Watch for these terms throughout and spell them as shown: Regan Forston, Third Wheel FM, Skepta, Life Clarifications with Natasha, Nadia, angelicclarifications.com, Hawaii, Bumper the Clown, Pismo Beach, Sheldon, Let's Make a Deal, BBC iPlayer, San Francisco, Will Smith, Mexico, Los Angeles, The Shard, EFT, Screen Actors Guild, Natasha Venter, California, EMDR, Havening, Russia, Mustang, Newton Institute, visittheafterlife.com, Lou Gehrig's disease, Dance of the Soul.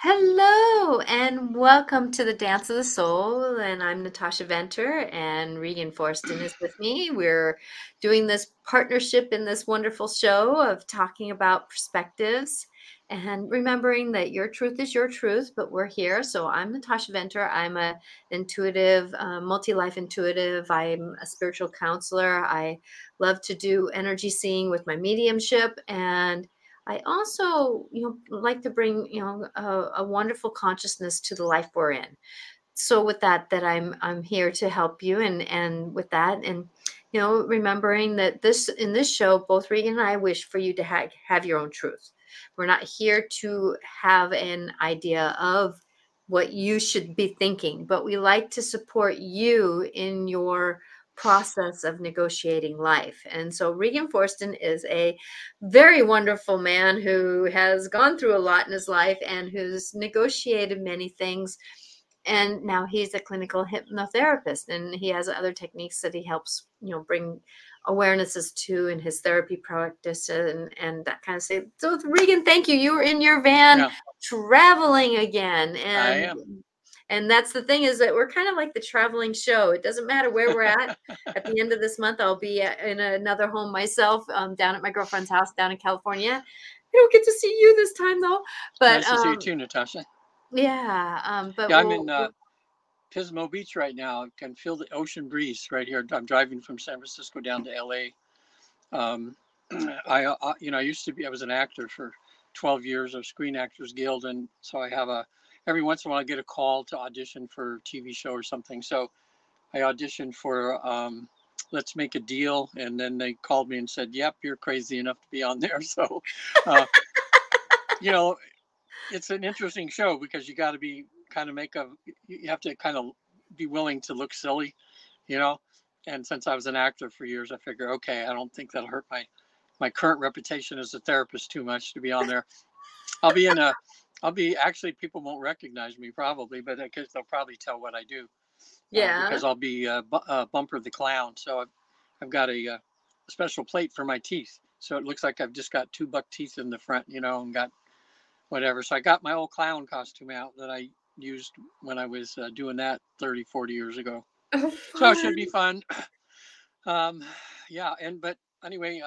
Hello and welcome to the Dance of the Soul, and I'm Natasha Venter, and Regan Forston is with me. We're doing this partnership in this wonderful show of talking about perspectives and remembering that your truth is your truth, but we're here. So I'm Natasha Venter. I'm an intuitive, multi-life intuitive. I'm a spiritual counselor. I love to do energy seeing with my mediumship, and I also, like to bring, a wonderful consciousness to the life we're in. So with that I'm here to help you, and with that, and remembering that in this show, both Regan and I wish for you to have your own truth. We're not here to have an idea of what you should be thinking, but we like to support you in your process of negotiating life. And so Regan Forston is a very wonderful man who has gone through a lot in his life and who's negotiated many things. And now he's a clinical hypnotherapist, and he has other techniques that he helps, bring awarenesses to in his therapy practice and that kind of stuff. So Regan, thank you. You were in your van traveling again. And I am. And that's the thing, is that we're kind of like the traveling show. It doesn't matter where we're at. At the end of this month, I'll be in another home myself, down at my girlfriend's house down in California. I don't get to see you this time, though. But nice to see you too, Natasha. Yeah. I'm in Pismo Beach right now. I can feel the ocean breeze right here. I'm driving from San Francisco down to L.A. I was an actor for 12 years of Screen Actors Guild, and so I have every once in a while I get a call to audition for a TV show or something. So I auditioned for Let's Make a Deal. And then they called me and said, yep, you're crazy enough to be on there. So, it's an interesting show because you got to be you have to kind of be willing to look silly, And since I was an actor for years, I figure, okay, I don't think that'll hurt my current reputation as a therapist too much to be on there. Actually, people won't recognize me probably, but because they'll probably tell what I do. Yeah. Because I'll be Bumper the Clown. So I've got a special plate for my teeth. So it looks like I've just got two buck teeth in the front, and got whatever. So I got my old clown costume out that I used when I was doing that 30, 40 years ago. Oh, so it should be fun. Yeah. And, but anyway,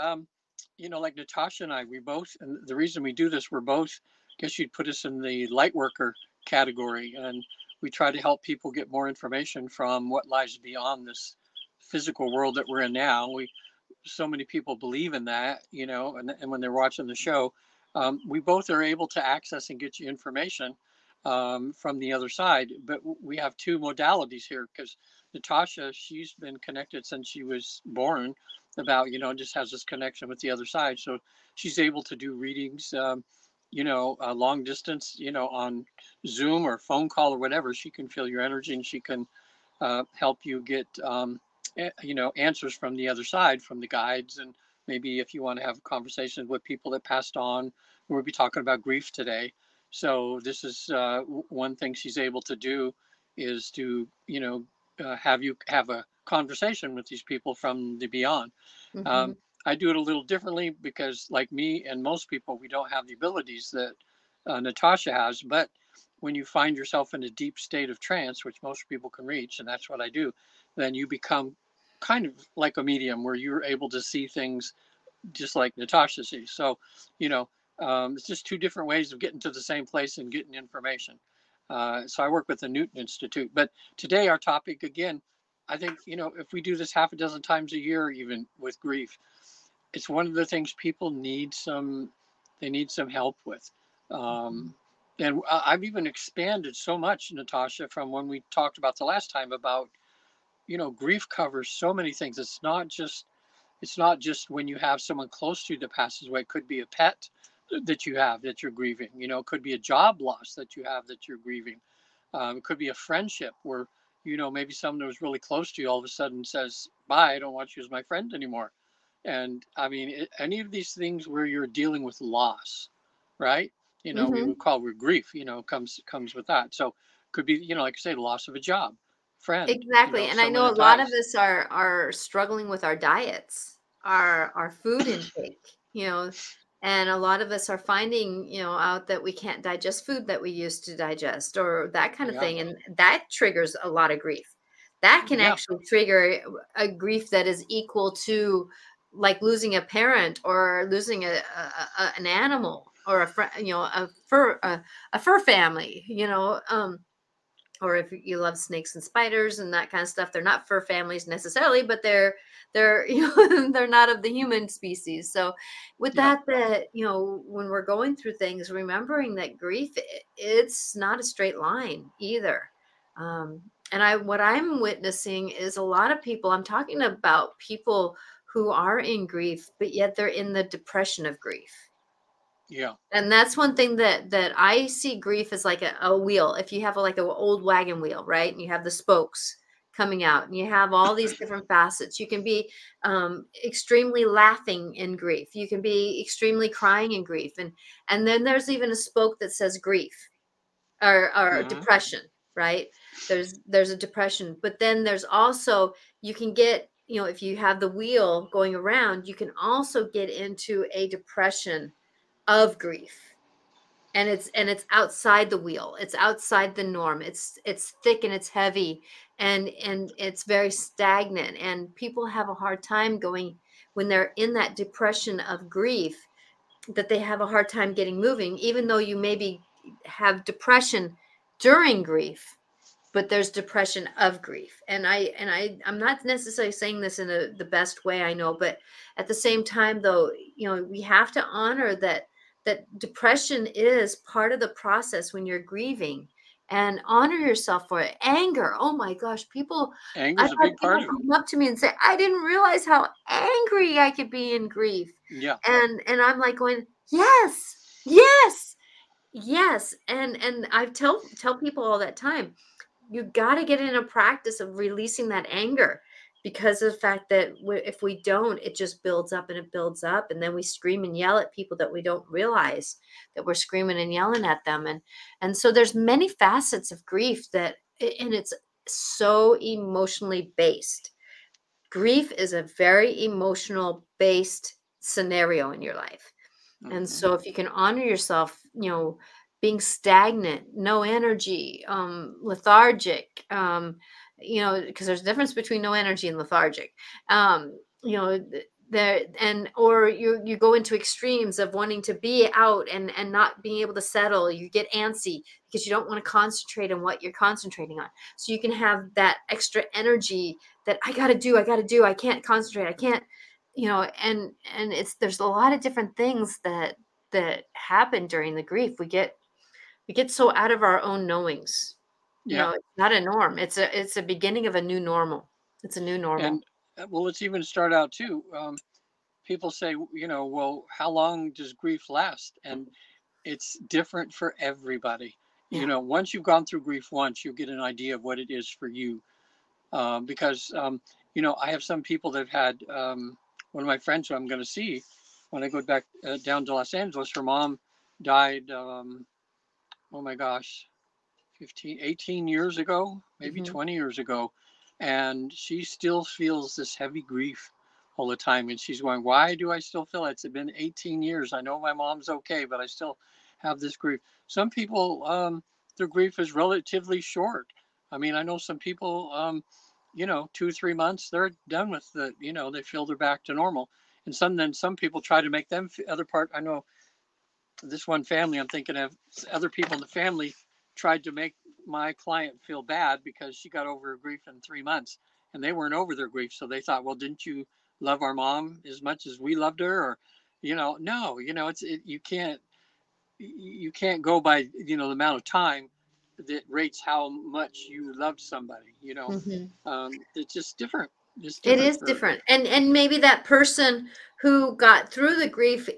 like Natasha and I, and the reason we do this, we're both, I guess you'd put us in the light worker category, and we try to help people get more information from what lies beyond this physical world that we're in now. So many people believe in that, and when they're watching the show, we both are able to access and get you information from the other side. But we have two modalities here, because Natasha, she's been connected since she was born, about, just has this connection with the other side. So she's able to do readings, long distance, on Zoom or phone call or whatever. She can feel your energy, and she can help you get, answers from the other side, from the guides. And maybe if you want to have conversations with people that passed on, we'll be talking about grief today. So this is one thing she's able to do, is to, have you have a conversation with these people from the beyond. Mm-hmm. I do it a little differently because, like me and most people, we don't have the abilities that Natasha has. But when you find yourself in a deep state of trance, which most people can reach, and that's what I do, then you become kind of like a medium where you're able to see things just like Natasha sees. So, it's just two different ways of getting to the same place and getting information. So I work with the Newton Institute. But today our topic, again, I think, if we do this half a dozen times a year, even with grief, it's one of the things people need some help with. And I've even expanded so much, Natasha, from when we talked about the last time about, grief covers so many things. It's not just when you have someone close to you that passes away. It could be a pet that you have that you're grieving, it could be a job loss that you have that you're grieving. It could be a friendship where, maybe someone that was really close to you all of a sudden says, bye, I don't want you as my friend anymore. And I mean, any of these things where you're dealing with loss, right? We would call it grief, comes with that. So could be, like I say, loss of a job, friend. Exactly. And I know a lot of us are struggling with our diets, our food intake, And a lot of us are finding, out that we can't digest food that we used to digest or that kind of thing. And that triggers a lot of grief. That can actually trigger a grief that is equal to like losing a parent or losing an animal or a fur family, or if you love snakes and spiders and that kind of stuff, they're not fur families necessarily, but they're they're not of the human species. So with that, when we're going through things, remembering that grief, it's not a straight line either. What I'm witnessing is a lot of people, I'm talking about people who are in grief, but yet they're in the depression of grief. Yeah. And that's one thing that I see grief as like a wheel. If you have an old wagon wheel, right? And you have the spokes coming out and you have all these different facets. You can be extremely laughing in grief. You can be extremely crying in grief. And then there's even a spoke that says grief or depression, right? There's a depression. But then there's also, you can get, if you have the wheel going around, you can also get into a depression of grief, and it's outside the wheel, it's outside the norm, it's thick and it's heavy and it's very stagnant, and people have a hard time going when they're in that depression of grief, that they have a hard time getting moving, even though you maybe have depression during grief, but there's depression of grief. And I'm not necessarily saying this in the best way I know, but at the same time though, we have to honor that depression is part of the process when you're grieving, and honor yourself for it. Anger. Oh my gosh. Anger's a big part of it. Come up to me and say, I didn't realize how angry I could be in grief. Yeah. And I'm like going, yes, yes, yes. And I tell people all that time, you got to get in a practice of releasing that anger, because of the fact that if we don't, it just builds up. And then we scream and yell at people that we don't realize that we're screaming and yelling at them. And so there's many facets of grief and it's so emotionally based. Grief is a very emotional based scenario in your life. Mm-hmm. And so if you can honor yourself, being stagnant, no energy, lethargic, because there's a difference between no energy and lethargic, or you go into extremes of wanting to be out and not being able to settle. You get antsy because you don't want to concentrate on what you're concentrating on. So you can have that extra energy that I got to do. I can't concentrate. I can't, and there's a lot of different things that happen during the grief. We get so out of our own knowings. It's not a norm. It's a beginning of a new normal. It's a new normal. And well, let's even start out too. People say, well, how long does grief last? And it's different for everybody. Yeah. Once you've gone through grief once, you'll get an idea of what it is for you. Because I have some people that had one of my friends who I'm going to see when I go back down to Los Angeles. Her mom died. 18 years ago, maybe 20 years ago. And she still feels this heavy grief all the time. And she's going, why do I still feel it? It's been 18 years. I know my mom's okay, but I still have this grief. Some people, their grief is relatively short. I mean, I know some people, 2-3 months, they're done with the, they feel they're back to normal. And some people try to make them, other part, I know this one family, I'm thinking of other people in the family, tried to make my client feel bad because she got over her grief in 3 months and they weren't over their grief. So they thought, well, didn't you love our mom as much as we loved her? Or, no, you can't go by, the amount of time that rates how much you loved somebody, it's just different. It is different. And maybe that person who got through the grief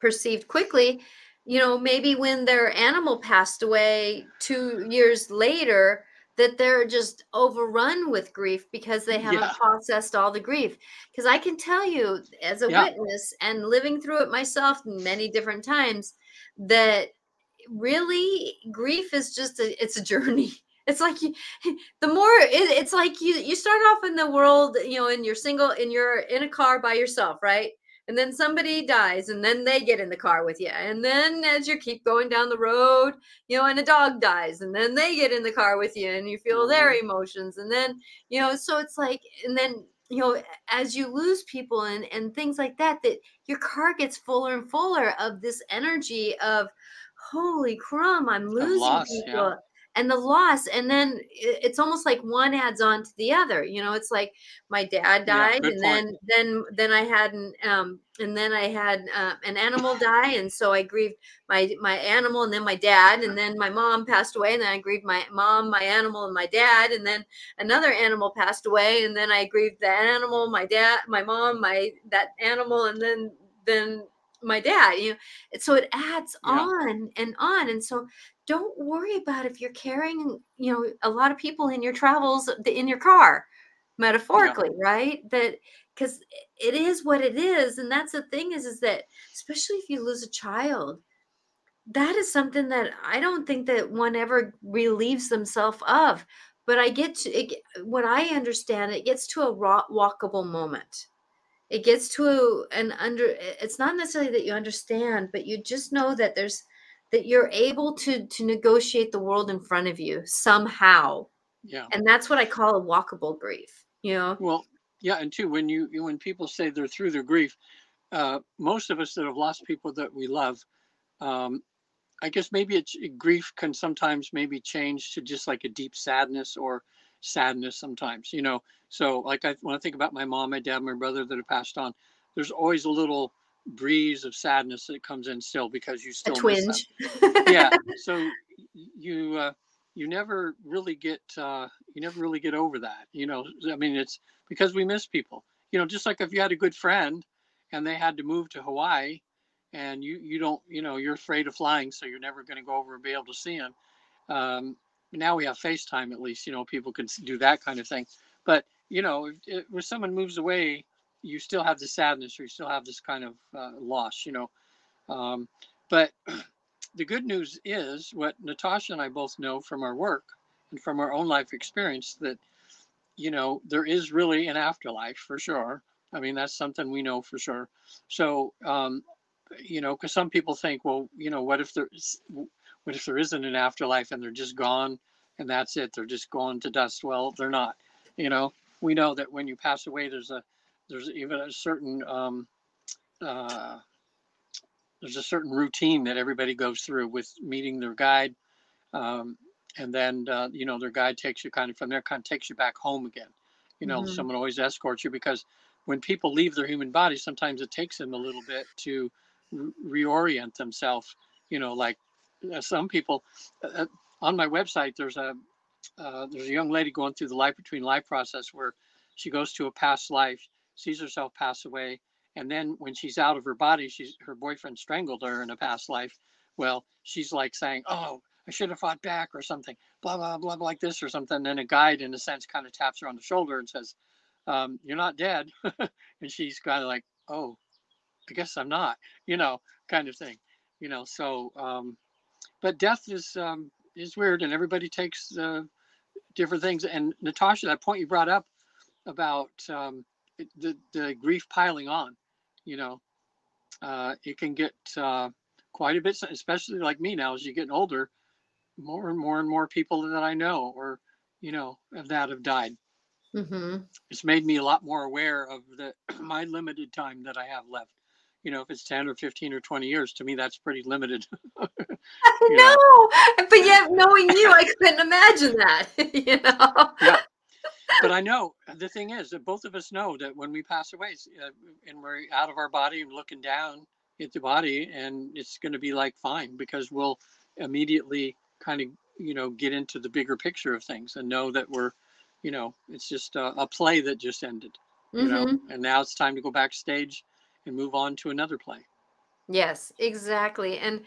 perceived quickly, maybe when their animal passed away 2 years later, that they're just overrun with grief because they haven't processed all the grief. Because I can tell you as a witness and living through it myself many different times, that really grief is just it's a journey. It's like you start off in the world, in your in a car by yourself, right? and then somebody dies, and then they get in the car with you. And then as you keep going down the road, you know, and a dog dies, and then they get in the car with you, and you feel their emotions. And then, you know, so it's like, and then, you know, as you lose people and things like that, that your car gets fuller and fuller of this energy of, holy crumb, I'm losing loss, people. Yeah. And the loss, and then it's almost like one adds on to the other. You know, it's like my dad died, yeah, and then I had an animal die, and so I grieved my animal, and then my dad, and then my mom passed away, and then I grieved my mom, my animal, and my dad, and then another animal passed away, and then I grieved the animal, my dad, my mom, that animal, and then my dad. You know, so it adds on and on, and so. Don't worry about if you're carrying, you know, a lot of people in your travels in your car, metaphorically, right? That because it is what it is, and that's the thing is that especially if you lose a child, that is something that I don't think that one ever relieves themselves of. But I get to it, what I understand, it gets to a walkable moment. It gets to It's not necessarily that you understand, but you just know that there's. That you're able to negotiate the world in front of you somehow. Yeah. And that's what I call a walkable grief, you know? Well, yeah. And too, when people say they're through their grief, most of us that have lost people that we love, I guess maybe grief can sometimes maybe change to just like a deep sadness or sadness sometimes, you know? So like when I think about my mom, my dad, my brother that have passed on, there's always a little breeze of sadness that comes in still because you still miss them. Yeah. So you never really get over that. You know, I mean, it's because we miss people, you know, just like if you had a good friend and they had to move to Hawaii and you don't, you know, you're afraid of flying. So you're never going to go over and be able to see them. Now we have FaceTime, at least, you know, people can do that kind of thing. But, you know, when someone moves away, you still have the sadness or you still have this kind of loss, you know. But the good news is what Natasha and I both know from our work and from our own life experience that, you know, there is really an afterlife for sure. I mean, that's something we know for sure. So, you know, because some people think, well, you know, what if there isn't an afterlife and they're just gone and that's it. They're just gone to dust. Well, they're not, you know, we know that when you pass away, there's a certain routine that everybody goes through with meeting their guide. And then, you know, their guide takes you kind of from there, kind of takes you back home again. You know, someone always escorts you because when people leave their human body, sometimes it takes them a little bit to reorient themselves. You know, like some people on my website, there's a young lady going through the life between life process where she goes to a past life, sees herself pass away, and then when she's out of her body, her boyfriend strangled her in a past life. Well, she's like saying, "Oh, I should have fought back," or something, blah blah blah, like this or something. And then a guide, in a sense, kind of taps her on the shoulder and says, "You're not dead," and she's kind of like, "Oh, I guess I'm not," you know, kind of thing, you know. So, but death is weird, and everybody takes different things. And Natasha, that point you brought up about the grief piling on, you know, it can get quite a bit, especially like me now, as you get older, more and more people that I know, or, you know, that have died. Mm-hmm. It's made me a lot more aware of my limited time that I have left. You know, if it's 10 or 15 or 20 years, to me, that's pretty limited. I know, but yet knowing you, I couldn't imagine that, you know? Yeah. But I know the thing is that both of us know that when we pass away and we're out of our body and looking down at the body, and it's going to be like fine because we'll immediately kind of, you know, get into the bigger picture of things and know that we're, you know, it's just a play that just ended, you know, and now it's time to go backstage and move on to another play. Yes, exactly. And,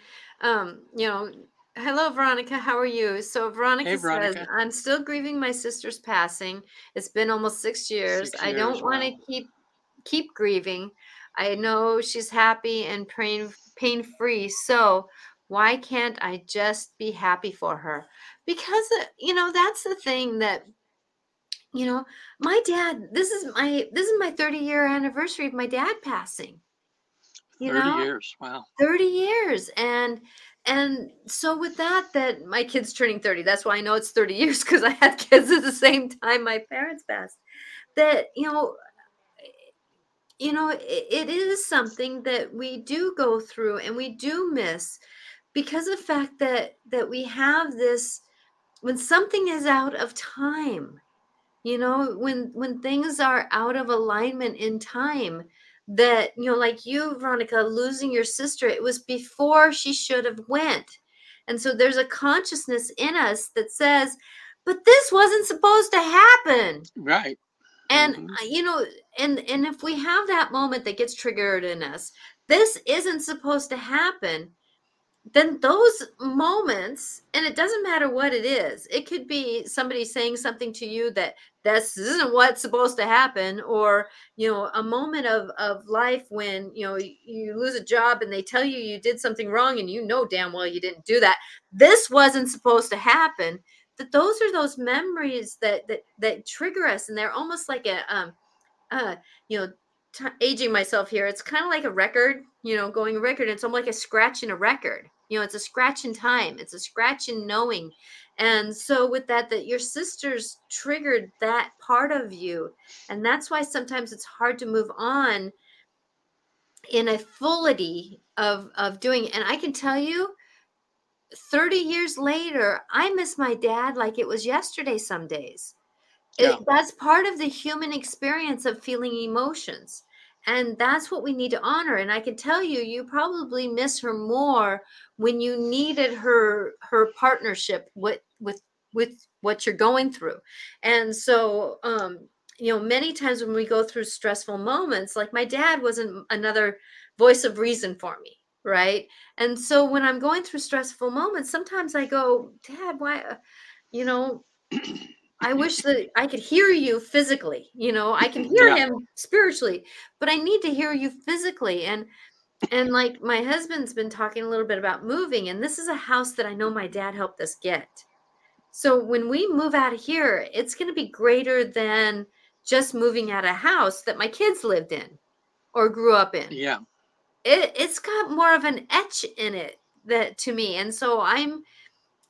you know, hello, Veronica. How are you? So Veronica, hey, Veronica says, I'm still grieving my sister's passing. It's been almost 6 years. I don't want to keep grieving. I know she's happy and pain-free. So why can't I just be happy for her? Because, you know, that's the thing that, you know, my dad, this is my 30-year anniversary of my dad passing. You 30 know? Years. Wow. 30 years. And so with that my kid's turning 30. That's why I know it's 30 years, because I had kids at the same time my parents passed. That, you know, it is something that we do go through and we do miss because of the fact that we have this, when something is out of time, you know, when things are out of alignment in time, that, you know, like you, Veronica, losing your sister, it was before she should have went. And so there's a consciousness in us that says, but this wasn't supposed to happen. Right. And, you know, and if we have that moment that gets triggered in us, this isn't supposed to happen, then those moments, and it doesn't matter what it is, it could be somebody saying something to you that this isn't what's supposed to happen, or, you know, a moment of life when, you know, you lose a job and they tell you you did something wrong and you know damn well you didn't do that. This wasn't supposed to happen. That those are those memories that trigger us, and they're almost like a, you know, aging myself here, it's kind of like a record, you know, going a record. It's almost like a scratch in a record. You know, it's a scratch in time. It's a scratch in knowing. And so with that your sisters triggered that part of you. And that's why sometimes it's hard to move on in a fullity of doing. And I can tell you, 30 years later, I miss my dad like it was yesterday some days. Yeah. That's part of the human experience of feeling emotions. And that's what we need to honor. And I can tell you, you probably miss her more when you needed her partnership with what you're going through. And so, you know, many times when we go through stressful moments, like my dad wasn't another voice of reason for me. Right. And so when I'm going through stressful moments, sometimes I go, Dad, why, you know, I wish that I could hear you physically, you know, I can hear him spiritually, but I need to hear you physically. And like my husband's been talking a little bit about moving, and this is a house that I know my dad helped us get. So when we move out of here, it's going to be greater than just moving out of a house that my kids lived in or grew up in. Yeah. It's got more of an etch in it that to me. And so I'm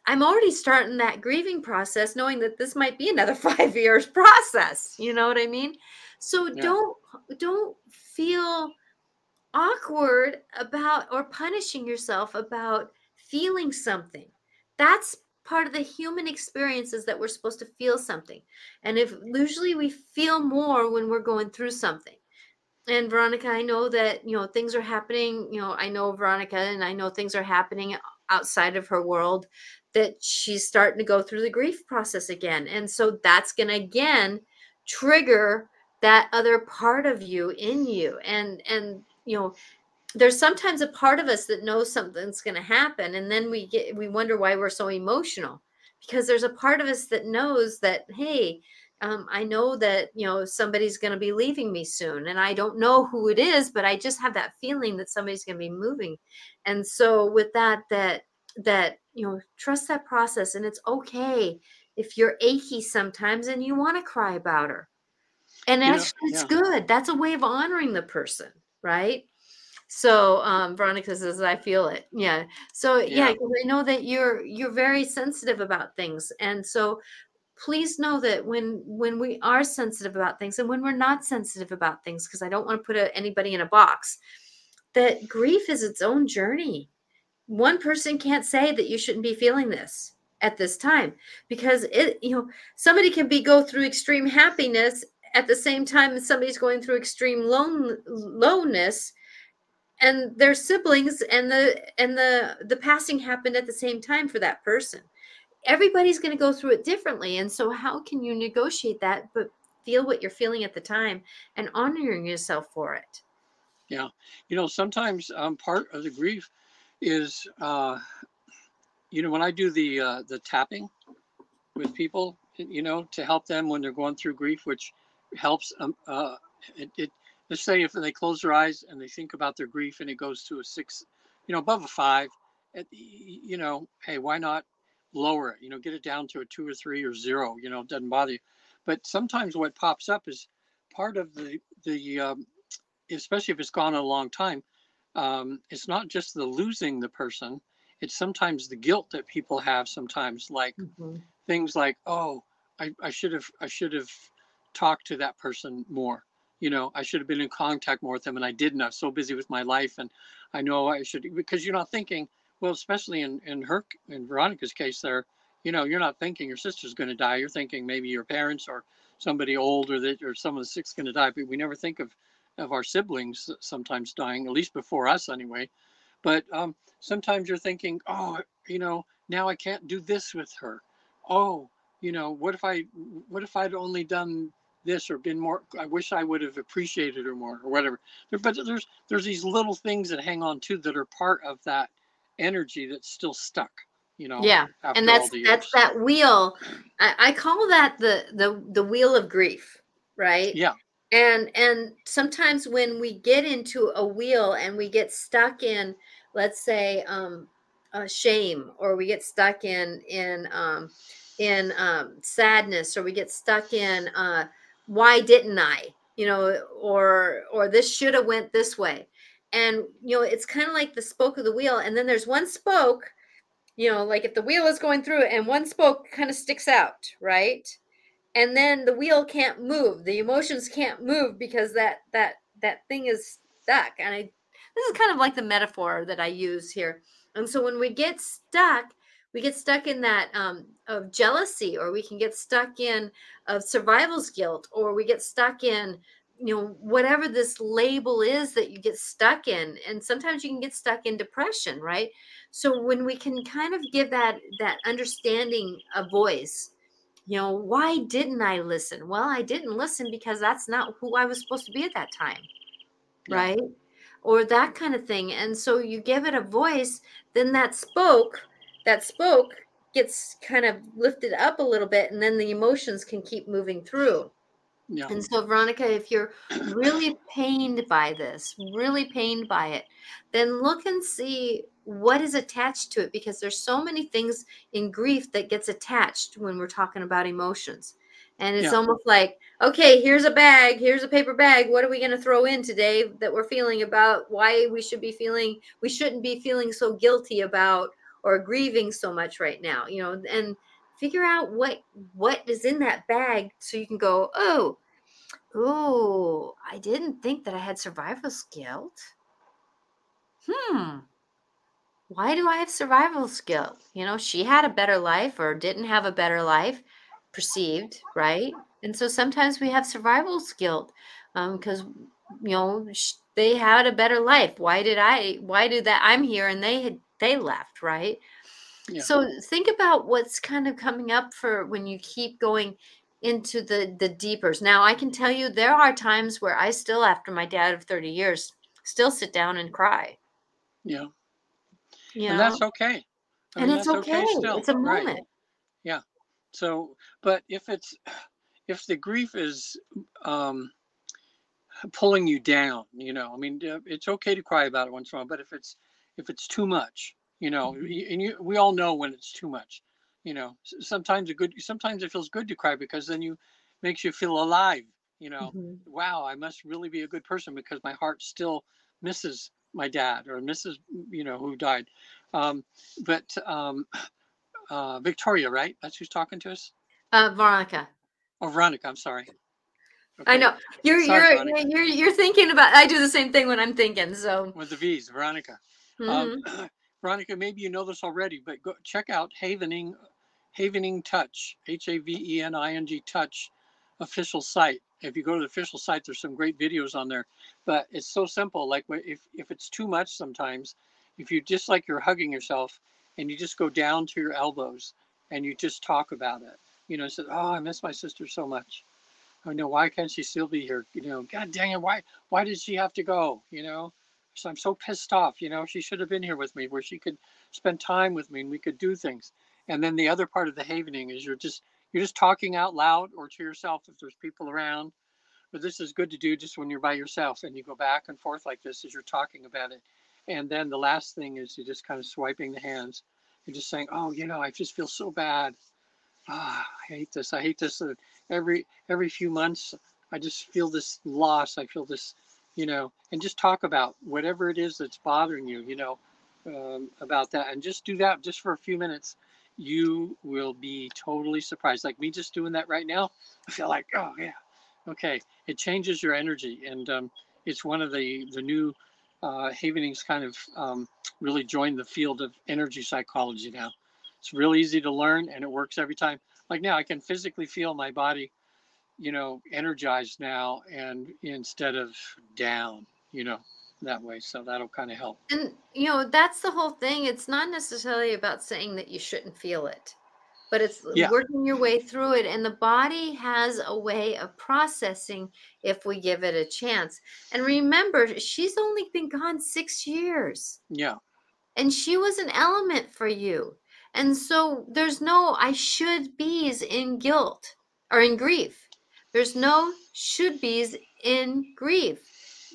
already starting that grieving process, knowing that this might be another 5 years process. You know what I mean? So yeah. Don't feel awkward about or punishing yourself about feeling something. That's part of the human experience, is that we're supposed to feel something. And if usually we feel more when we're going through something. And Veronica, I know that, you know, things are happening. You know, I know Veronica, and I know things are happening outside of her world, that she's starting to go through the grief process again. And so that's going to, again, trigger that other part of you in you. And, you know, there's sometimes a part of us that knows something's going to happen. And then we wonder why we're so emotional, because there's a part of us that knows that, hey, I know that, you know, somebody's going to be leaving me soon, and I don't know who it is, but I just have that feeling that somebody's going to be moving. And so with that, you know, trust that process. And it's okay if you're achy sometimes and you want to cry about her. And actually, it's good. That's a way of honoring the person. Right. So Veronica says, I feel it. Yeah. So yeah, 'cause I know that you're very sensitive about things. And so please know that when we are sensitive about things, and when we're not sensitive about things, because I don't want to put anybody in a box, that grief is its own journey. One person can't say that you shouldn't be feeling this at this time, because it, you know, somebody can go through extreme happiness at the same time as somebody's going through extreme lowness, and their siblings, and the passing happened at the same time for that person. Everybody's going to go through it differently. And so how can you negotiate that, but feel what you're feeling at the time and honoring yourself for it? Yeah. You know, sometimes part of the grief is, you know, when I do the tapping with people, you know, to help them when they're going through grief, which helps, let's say if they close their eyes and they think about their grief and it goes to a 6, you know, above a 5, you know, hey, why not lower it, you know, get it down to a 2 or 3 or 0, you know, it doesn't bother you. But sometimes what pops up is part of the especially if it's gone a long time, It's not just the losing the person. It's sometimes the guilt that people have sometimes, like things like, oh, I should have talked to that person more. You know, I should have been in contact more with them, and I didn't. I was so busy with my life, and I know I should, because you're not thinking, well, especially in Veronica's case there, you know, you're not thinking your sister's going to die. You're thinking maybe your parents or somebody old or some of the sick's going to die. But we never think of our siblings sometimes dying, at least before us anyway. But sometimes you're thinking, oh, you know, now I can't do this with her. Oh, you know, what if I'd only done this or been more, I wish I would have appreciated her more or whatever. But there's these little things that hang on to that are part of that energy that's still stuck, you know. Yeah. And that's that wheel. I call that the wheel of grief, right? Yeah. And sometimes when we get into a wheel and we get stuck in, let's say, shame, or we get stuck in sadness, or we get stuck in, why didn't I, you know, or this should have went this way. And, you know, it's kind of like the spoke of the wheel. And then there's one spoke, you know, like if the wheel is going through and one spoke kind of sticks out, right? And then the wheel can't move. The emotions can't move because that thing is stuck. And this is kind of like the metaphor that I use here. And so when we get stuck in that of jealousy, or we can get stuck in of survival's guilt, or we get stuck in, you know, whatever this label is that you get stuck in. And sometimes you can get stuck in depression, right? So when we can kind of give that understanding a voice, you know, why didn't I listen? Well, I didn't listen because that's not who I was supposed to be at that time, right? Yeah. Or that kind of thing. And so you give it a voice, then that spoke gets kind of lifted up a little bit, and then the emotions can keep moving through. Yeah. And so, Veronica, if you're really pained by this, really pained by it, then look and see what is attached to it, because there's so many things in grief that gets attached when we're talking about emotions. And it's almost like, okay, here's a paper bag. What are we going to throw in today that we're feeling about why we shouldn't be feeling so guilty about or grieving so much right now, you know, and figure out what is in that bag so you can go, oh, I didn't think that I had survival's guilt. Why do I have survival's guilt? You know, she had a better life or didn't have a better life perceived, right? And so sometimes we have survival's guilt because, you know, they had a better life. Why did I'm here and they left, right? Yeah. So think about what's kind of coming up for when you keep going into the deepers. Now, I can tell you there are times where I still, after my dad of 30 years, still sit down and cry. Yeah. Yeah. And that's okay. I mean, it's okay. Still. It's a moment. Right. Yeah. So, but if the grief is pulling you down, you know, I mean, it's okay to cry about it once in a while, but if it's too much, you know, and we all know when it's too much, you know, sometimes it feels good to cry because then makes you feel alive, you know, wow, I must really be a good person because my heart still misses my dad or misses, you know, who died. Victoria, right? That's who's talking to us. Veronica. Oh, Veronica. I'm sorry. Okay. I know you're thinking about. I do the same thing when I'm thinking. So with the V's, Veronica. Veronica, maybe you know this already, but go check out Havening Touch, Havening Touch official site. If you go to the official site, there's some great videos on there. But it's so simple. Like if it's too much, sometimes if you just like you're hugging yourself and you just go down to your elbows and you just talk about it, you know, said, oh, I miss my sister so much. Oh no, why can't she still be here? You know, God dang it, why did she have to go? You know, so I'm so pissed off, you know, she should have been here with me where she could spend time with me and we could do things. And then the other part of the havening is you're just talking out loud or to yourself if there's people around. But this is good to do just when you're by yourself and you go back and forth like this as you're talking about it. And then the last thing is you're just kind of swiping the hands and just saying, oh, you know, I just feel so bad. Ah, I hate this. I hate this. Every few months, I just feel this loss. I feel this you know, and just talk about whatever it is that's bothering you, you know, about that. And just do that just for a few minutes. You will be totally surprised. Like me just doing that right now, I feel like, oh, yeah, okay. It changes your energy. And it's one of the new Havening's kind of really joined the field of energy psychology now. It's real easy to learn, and it works every time. Like now I can physically feel my body, you know, energized now, and instead of down, you know, that way. So that'll kind of help. And, you know, that's the whole thing. It's not necessarily about saying that you shouldn't feel it, but it's working your way through it. And the body has a way of processing if we give it a chance. And remember, she's only been gone 6 years. Yeah. And she was an element for you. And so there's no I should be's in guilt or in grief. There's no should be's in grief.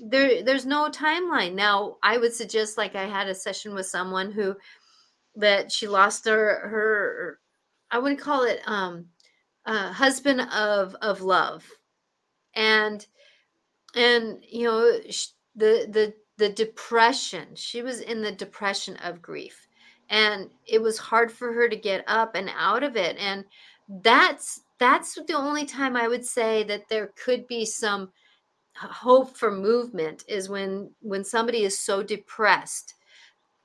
There's no timeline. Now, I would suggest, like, I had a session with someone who that she lost her I wouldn't call it husband of love. And you know, the depression, she was in the depression of grief. And it was hard for her to get up and out of it. And that's the only time I would say that there could be some hope for movement is when somebody is so depressed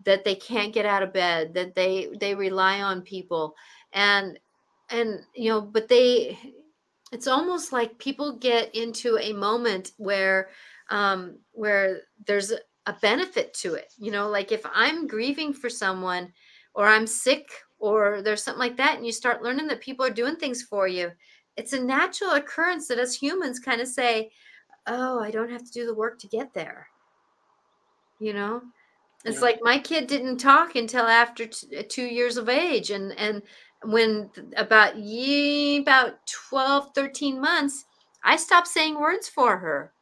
that they can't get out of bed, that they rely on people. And you know, but it's almost like people get into a moment where there's a benefit to it. You know, like if I'm grieving for someone or I'm sick or there's something like that, and you start learning that people are doing things for you, it's a natural occurrence that us humans kind of say, oh, I don't have to do the work to get there. You know, it's like my kid didn't talk until after 2 years of age. And when about 12, 13 months, I stopped saying words for her.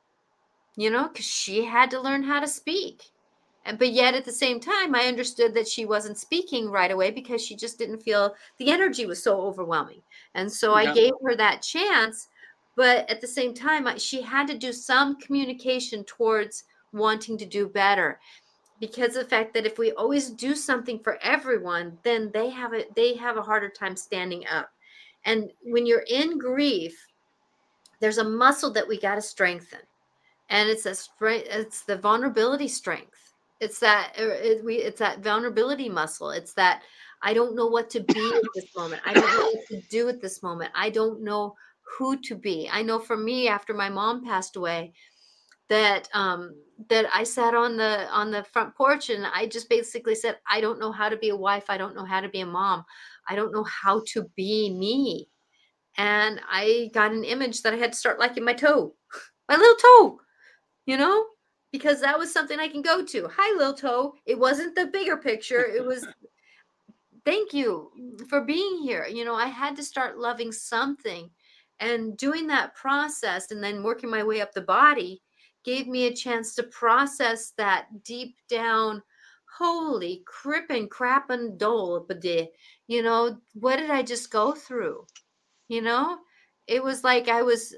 You know, because she had to learn how to speak. But yet at the same time, I understood that she wasn't speaking right away because she just didn't feel the energy was so overwhelming. And so I gave her that chance. But at the same time, she had to do some communication towards wanting to do better, because of the fact that if we always do something for everyone, then they have a harder time standing up. And when you're in grief, there's a muscle that we got to strengthen. And it's the vulnerability strength. It's that vulnerability muscle. It's that I don't know what to be at this moment. I don't know what to do at this moment. I don't know who to be. I know for me, after my mom passed away, that I sat on the front porch and I just basically said, I don't know how to be a wife. I don't know how to be a mom. I don't know how to be me. And I got an image that I had to start liking my little toe. You know, because that was something I can go to. Hi, little toe. It wasn't the bigger picture. It was, thank you for being here. You know, I had to start loving something, and doing that process and then working my way up the body gave me a chance to process that deep down, holy crap and dole, you know, what did I just go through? You know, it was like I was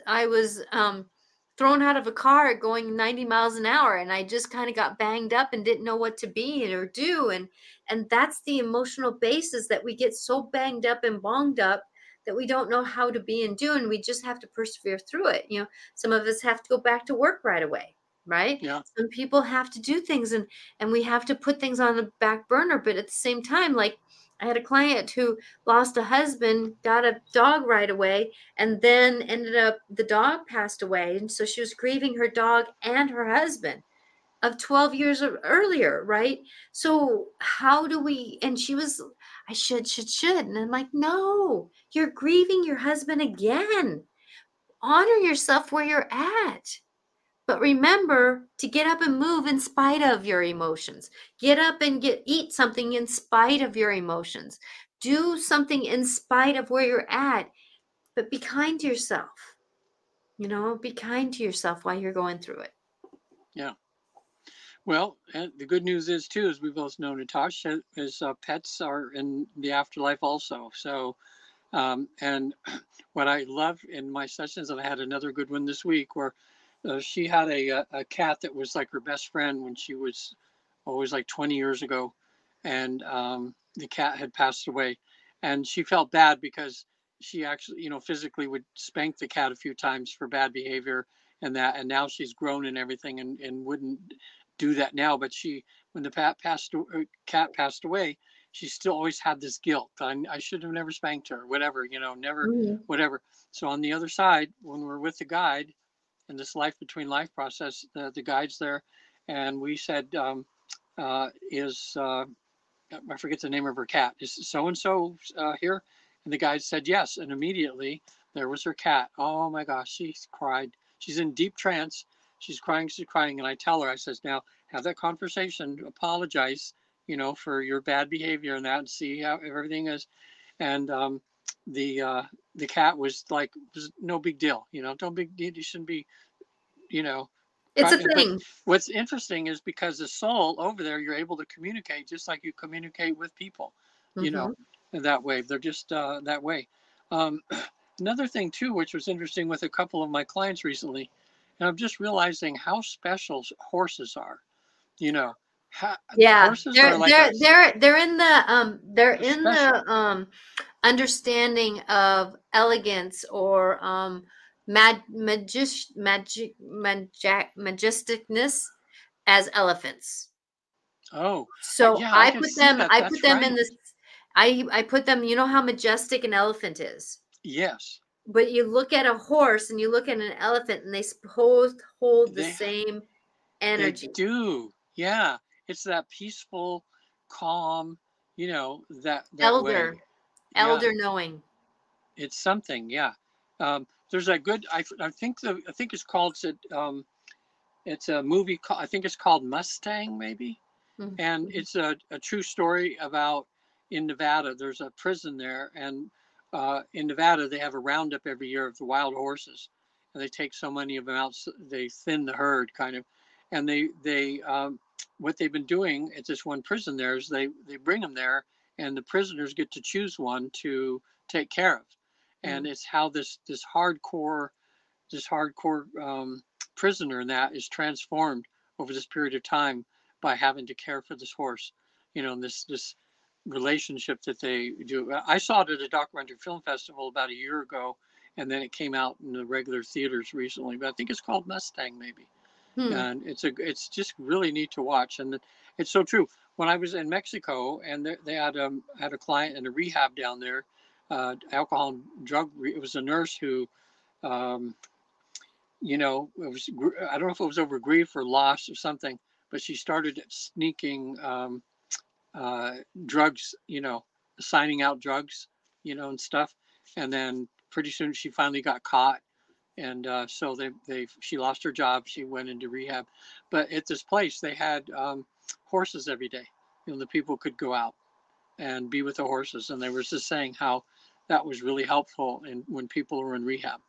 thrown out of a car going 90 miles an hour. And I just kind of got banged up and didn't know what to be or do. And that's the emotional basis, that we get so banged up and bonged up that we don't know how to be and do. And we just have to persevere through it. You know, some of us have to go back to work right away. Right. Yeah. Some people have to do things and we have to put things on the back burner. But at the same time, like I had a client who lost a husband, got a dog right away, and then ended up the dog passed away. And so she was grieving her dog and her husband of 12 years earlier, right? So how do we, and she was, I should. And I'm like, no, you're grieving your husband again. Honor yourself where you're at. But remember to get up and move in spite of your emotions. Get up and eat something in spite of your emotions. Do something in spite of where you're at, but be kind to yourself. You know, be kind to yourself while you're going through it. Yeah. Well, and the good news is too, as we both know, Natasha, is pets are in the afterlife also. So, and what I love in my sessions, and I had another good one this week where She had a cat that was like her best friend when she was always like 20 years ago. And the cat had passed away, and she felt bad because she actually, you know, physically would spank the cat a few times for bad behavior and that. And now she's grown and everything, and wouldn't do that now. But she, when the cat passed away, she still always had this guilt. I should have never spanked her, whatever, you know, never, whatever. So on the other side, when we're with the guide in this life between life process, the guide's there, and we said, I forget the name of her cat. Is so-and-so here? And the guide said yes. And immediately there was her cat. Oh my gosh, she cried. She's in deep trance. She's crying. And I tell her, I says, now have that conversation, apologize, you know, for your bad behavior and that, and see how everything is. And the cat was like, no big deal, you know, you shouldn't be, you know. It's a thing. But what's interesting is because the soul over there, you're able to communicate just like you communicate with people, you know, in that way. They're just that way. Another thing, too, which was interesting with a couple of my clients recently, and I'm just realizing how special horses are, you know. Horses are like they're in the understanding of elegance or majesticness as elephants. Oh, so yeah, I put them. I put them in this. I put them. You know how majestic an elephant is. Yes. But you look at a horse and you look at an elephant, and they both hold the same energy. They do. Yeah, it's that peaceful, calm. You know that elder, way. Elder knowing. It's something. Yeah. There's a good, I think it's called, it's a movie, I think it's called Mustang, maybe. Mm-hmm. And it's a true story about in Nevada, there's a prison there. And in Nevada, they have a roundup every year of the wild horses. And they take so many of them out, they thin the herd kind of. And what they've been doing at this one prison there is they bring them there and the prisoners get to choose one to take care of. And it's how this hardcore prisoner in that is transformed over this period of time by having to care for this horse, you know, and this relationship that they do. I saw it at a documentary film festival about a year ago, and then it came out in the regular theaters recently. But I think it's called Mustang, maybe. And it's just really neat to watch, and it's so true. When I was in Mexico, and they had a client in a rehab down there. Alcohol and drug. It was a nurse who, you know, it was. I don't know if it was over grief or loss or something, but she started sneaking drugs. You know, signing out drugs. You know, and stuff. And then pretty soon she finally got caught, and so she lost her job. She went into rehab, but at this place they had horses every day. You know, the people could go out and be with the horses, and they were just saying how that was really helpful and when people were in rehab,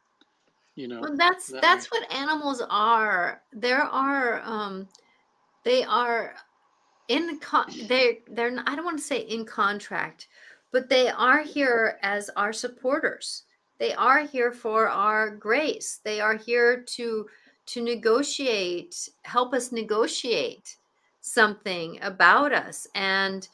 you know. Well, that's what animals are. They are they're not, I don't want to say in contract, but they are here as our supporters. They are here for our grace. They are here to negotiate, help us negotiate something about us. And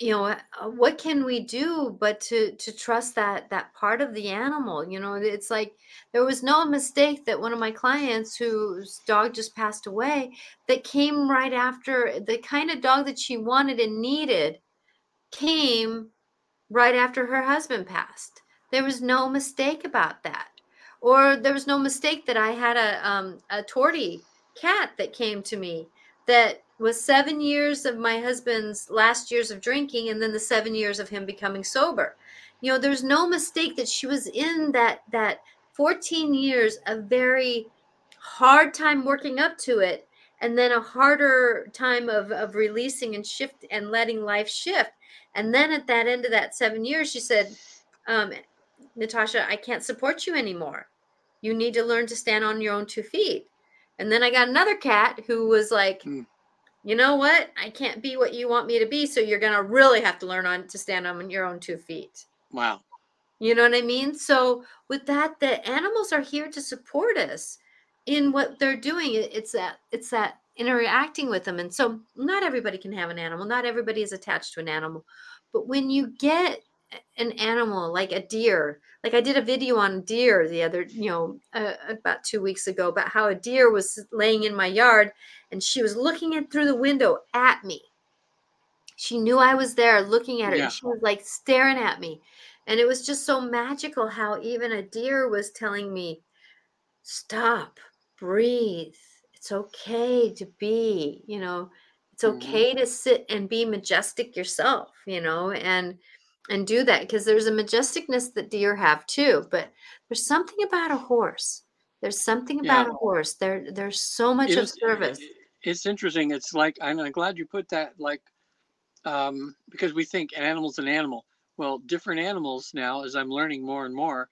you know, what can we do but to trust that part of the animal? You know, it's like there was no mistake that one of my clients whose dog just passed away, that came right after the kind of dog that she wanted and needed, came right after her husband passed. There was no mistake about that. Or there was no mistake that I had a tortie cat that came to me that was 7 years of my husband's last years of drinking, and then the 7 years of him becoming sober. You know, there's no mistake that she was in that 14 years, a very hard time working up to it, and then a harder time of releasing and shift and letting life shift. And then at that end of that 7 years, she said, Natasha, I can't support you anymore. You need to learn to stand on your own 2 feet. And then I got another cat who was like, you know what? I can't be what you want me to be. So you're going to really have to learn to stand on your own 2 feet. Wow. You know what I mean? So with that, the animals are here to support us. in what they're doing. It's that interacting with them. And so not everybody can have an animal. Not everybody is attached to an animal. But when you get an animal like a deer, like I did a video on deer the other, about 2 weeks ago, about how a deer was laying in my yard and she was looking in through the window at me. She knew I was there looking at her. Yeah. And she was like staring at me. And it was just so magical how even a deer was telling me, stop, breathe. It's okay to be, it's okay to sit and be majestic yourself, and do that, because there's a majesticness that deer have too. But there's something about a horse. There's so much of service. It's interesting. It's like, I'm glad you put that, like, because we think an animal's an animal. Well, different animals now, as I'm learning more and more,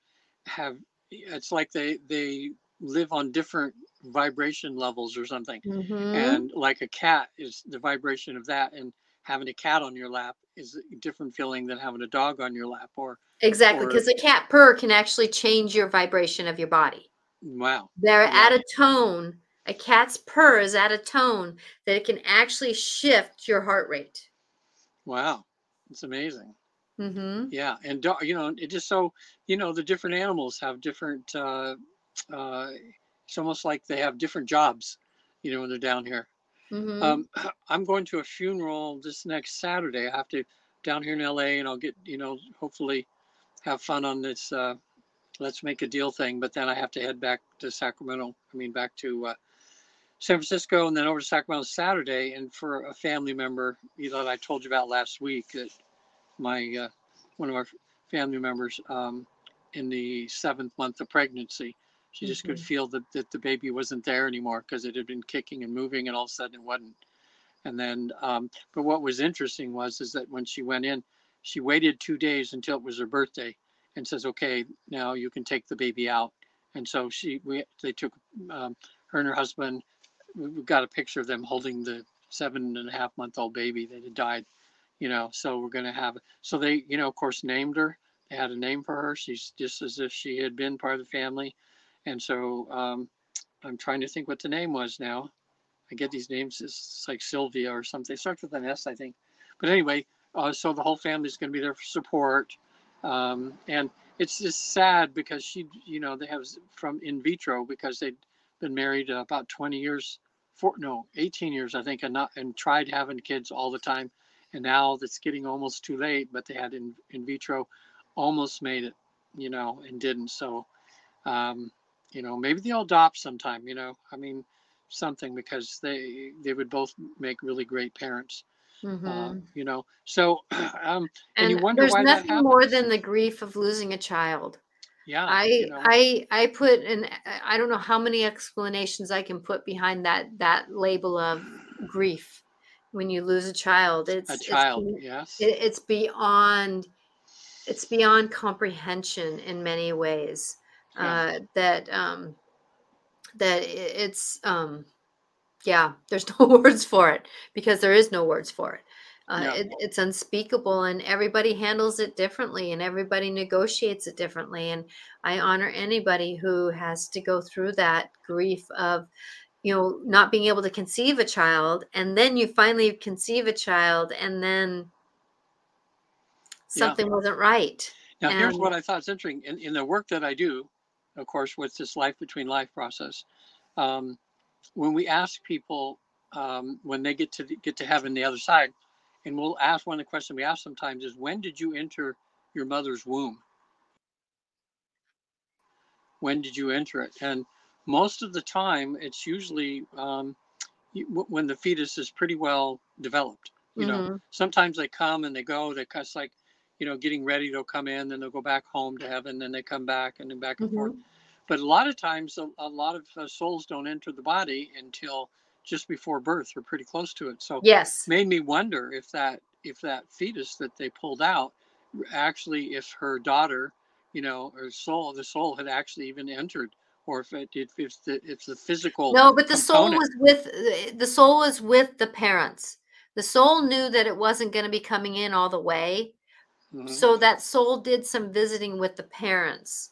it's like they live on different vibration levels or something. Mm-hmm. And like a cat is the vibration of that. And having a cat on your lap is a different feeling than having a dog on your lap. Exactly, because a cat purr can actually change your vibration of your body. Wow. They're at a tone. A cat's purr is at a tone that it can actually shift your heart rate. Wow. It's amazing. Mm-hmm. Yeah. And, it just so, the different animals have different, it's almost like they have different jobs, when they're down here. Mm-hmm. I'm going to a funeral this next Saturday. I have to down here in LA, and I'll get, hopefully have fun on this, Let's Make a Deal thing. But then I have to head back to San Francisco, and then over to Sacramento Saturday. And for a family member, that I told you about last week, that my one of our family members in the 7th month of pregnancy, she just could feel that the baby wasn't there anymore, because it had been kicking and moving, and all of a sudden it wasn't. And then, but what was interesting is that when she went in, she waited 2 days until it was her birthday, and says, "Okay, now you can take the baby out." And so they took her and her husband. We got a picture of them holding the 7.5-month-old baby that had died. So we're going to have, so they, of course, named her. They had a name for her. She's just as if she had been part of the family. And so I'm trying to think what the name was now. I get these names. It's like Sylvia or something. It starts with an S, I think. But anyway, so the whole family's going to be there for support. And it's just sad, because she, they have from in vitro, because they'd been married about 18 years, I think, and tried having kids all the time. And now that's getting almost too late, but they had in vitro, almost made it, and didn't. So, maybe they'll adopt sometime, something, because they would both make really great parents. Mm-hmm. So, and you wonder why that happens. There's nothing more than the grief of losing a child. Yeah. I put in, I don't know how many explanations I can put behind that label of grief. When you lose a child, it's beyond comprehension in many ways. Yeah. There's no words for it, because there is no words for it. It's unspeakable, and everybody handles it differently, and everybody negotiates it differently. And I honor anybody who has to go through that grief of, not being able to conceive a child, and then you finally conceive a child, and then something wasn't right. Now, here's what I thought is interesting. In the work that I do, of course, with this life between life process, when we ask people, when they get to heaven, the other side, and we'll ask, one of the questions we ask sometimes is, when did you enter your mother's womb? When did you enter it? And most of the time, it's usually when the fetus is pretty well developed. Sometimes they come and they go. It's like, getting ready. They'll come in, then they'll go back home to heaven, then they come back, and then back and forth. But a lot of times, a lot of souls don't enter the body until just before birth, or pretty close to it. So it made me wonder if that fetus that they pulled out, actually, if her daughter, or the soul had actually even entered. Or if the physical the component. The soul was with the parents. The soul knew that it wasn't going to be coming in all the way, so that soul did some visiting with the parents.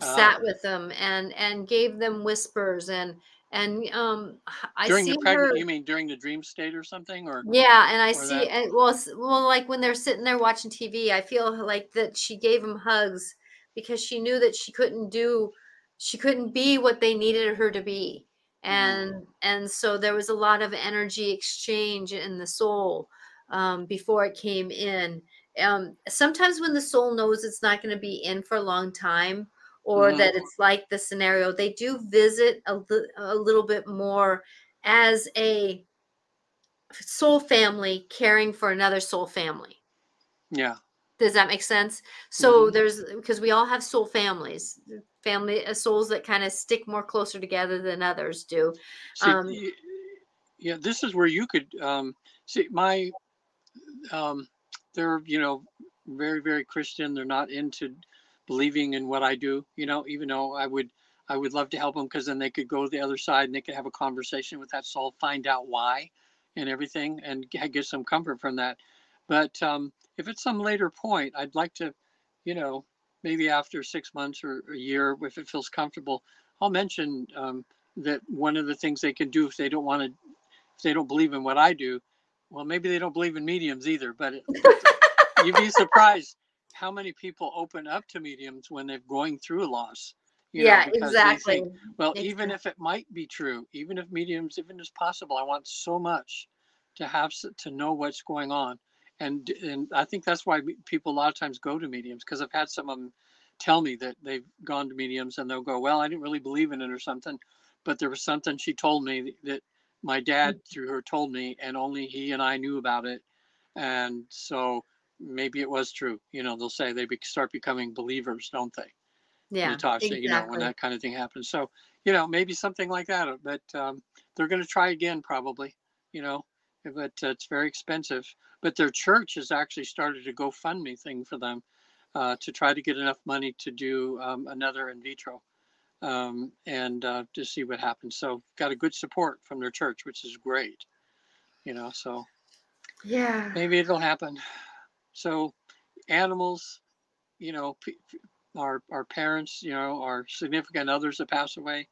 sat with them and gave them whispers and I during see the pregnant, her. You mean during the dream state or something, or yeah? And I see, and, well, like when they're sitting there watching TV, I feel like that she gave them hugs because she knew that she couldn't be what they needed her to be, and so there was a lot of energy exchange in the soul before it came in. Sometimes when the soul knows it's not going to be in for a long time, or that it's like the scenario, they do visit a little bit more as a soul family caring for another soul family. Yeah. Does that make sense? So there's, because we all have soul families, souls that kind of stick more closer together than others do. See, yeah, this is where you could see my. They're, very, very Christian. They're not into believing in what I do, even though I would love to help them, because then they could go to the other side and they could have a conversation with that soul, find out why and everything, and get some comfort from that. But if it's some later point, I'd like to, maybe after 6 months or a year, if it feels comfortable, I'll mention that one of the things they can do if they don't believe in what I do. Well, maybe they don't believe in mediums either, but you'd be surprised how many people open up to mediums when they're going through a loss. Exactly. Think, even if it might be true, even if mediums, even as possible, I want so much to know what's going on. And I think that's why people a lot of times go to mediums, because I've had some of them tell me that they've gone to mediums and they'll go, well, I didn't really believe in it or something, but there was something she told me that my dad through her told me, and only he and I knew about it. And so maybe it was true. They'll say they start becoming believers, don't they? Yeah, Natasha, exactly. When that kind of thing happens. So, maybe something like that, but they're going to try again probably, but it's very expensive. But their church has actually started a GoFundMe thing for them to try to get enough money to do another in vitro. And to see what happens. So got a good support from their church, which is great, so yeah, maybe it'll happen. So animals, our parents, our significant others that pass away.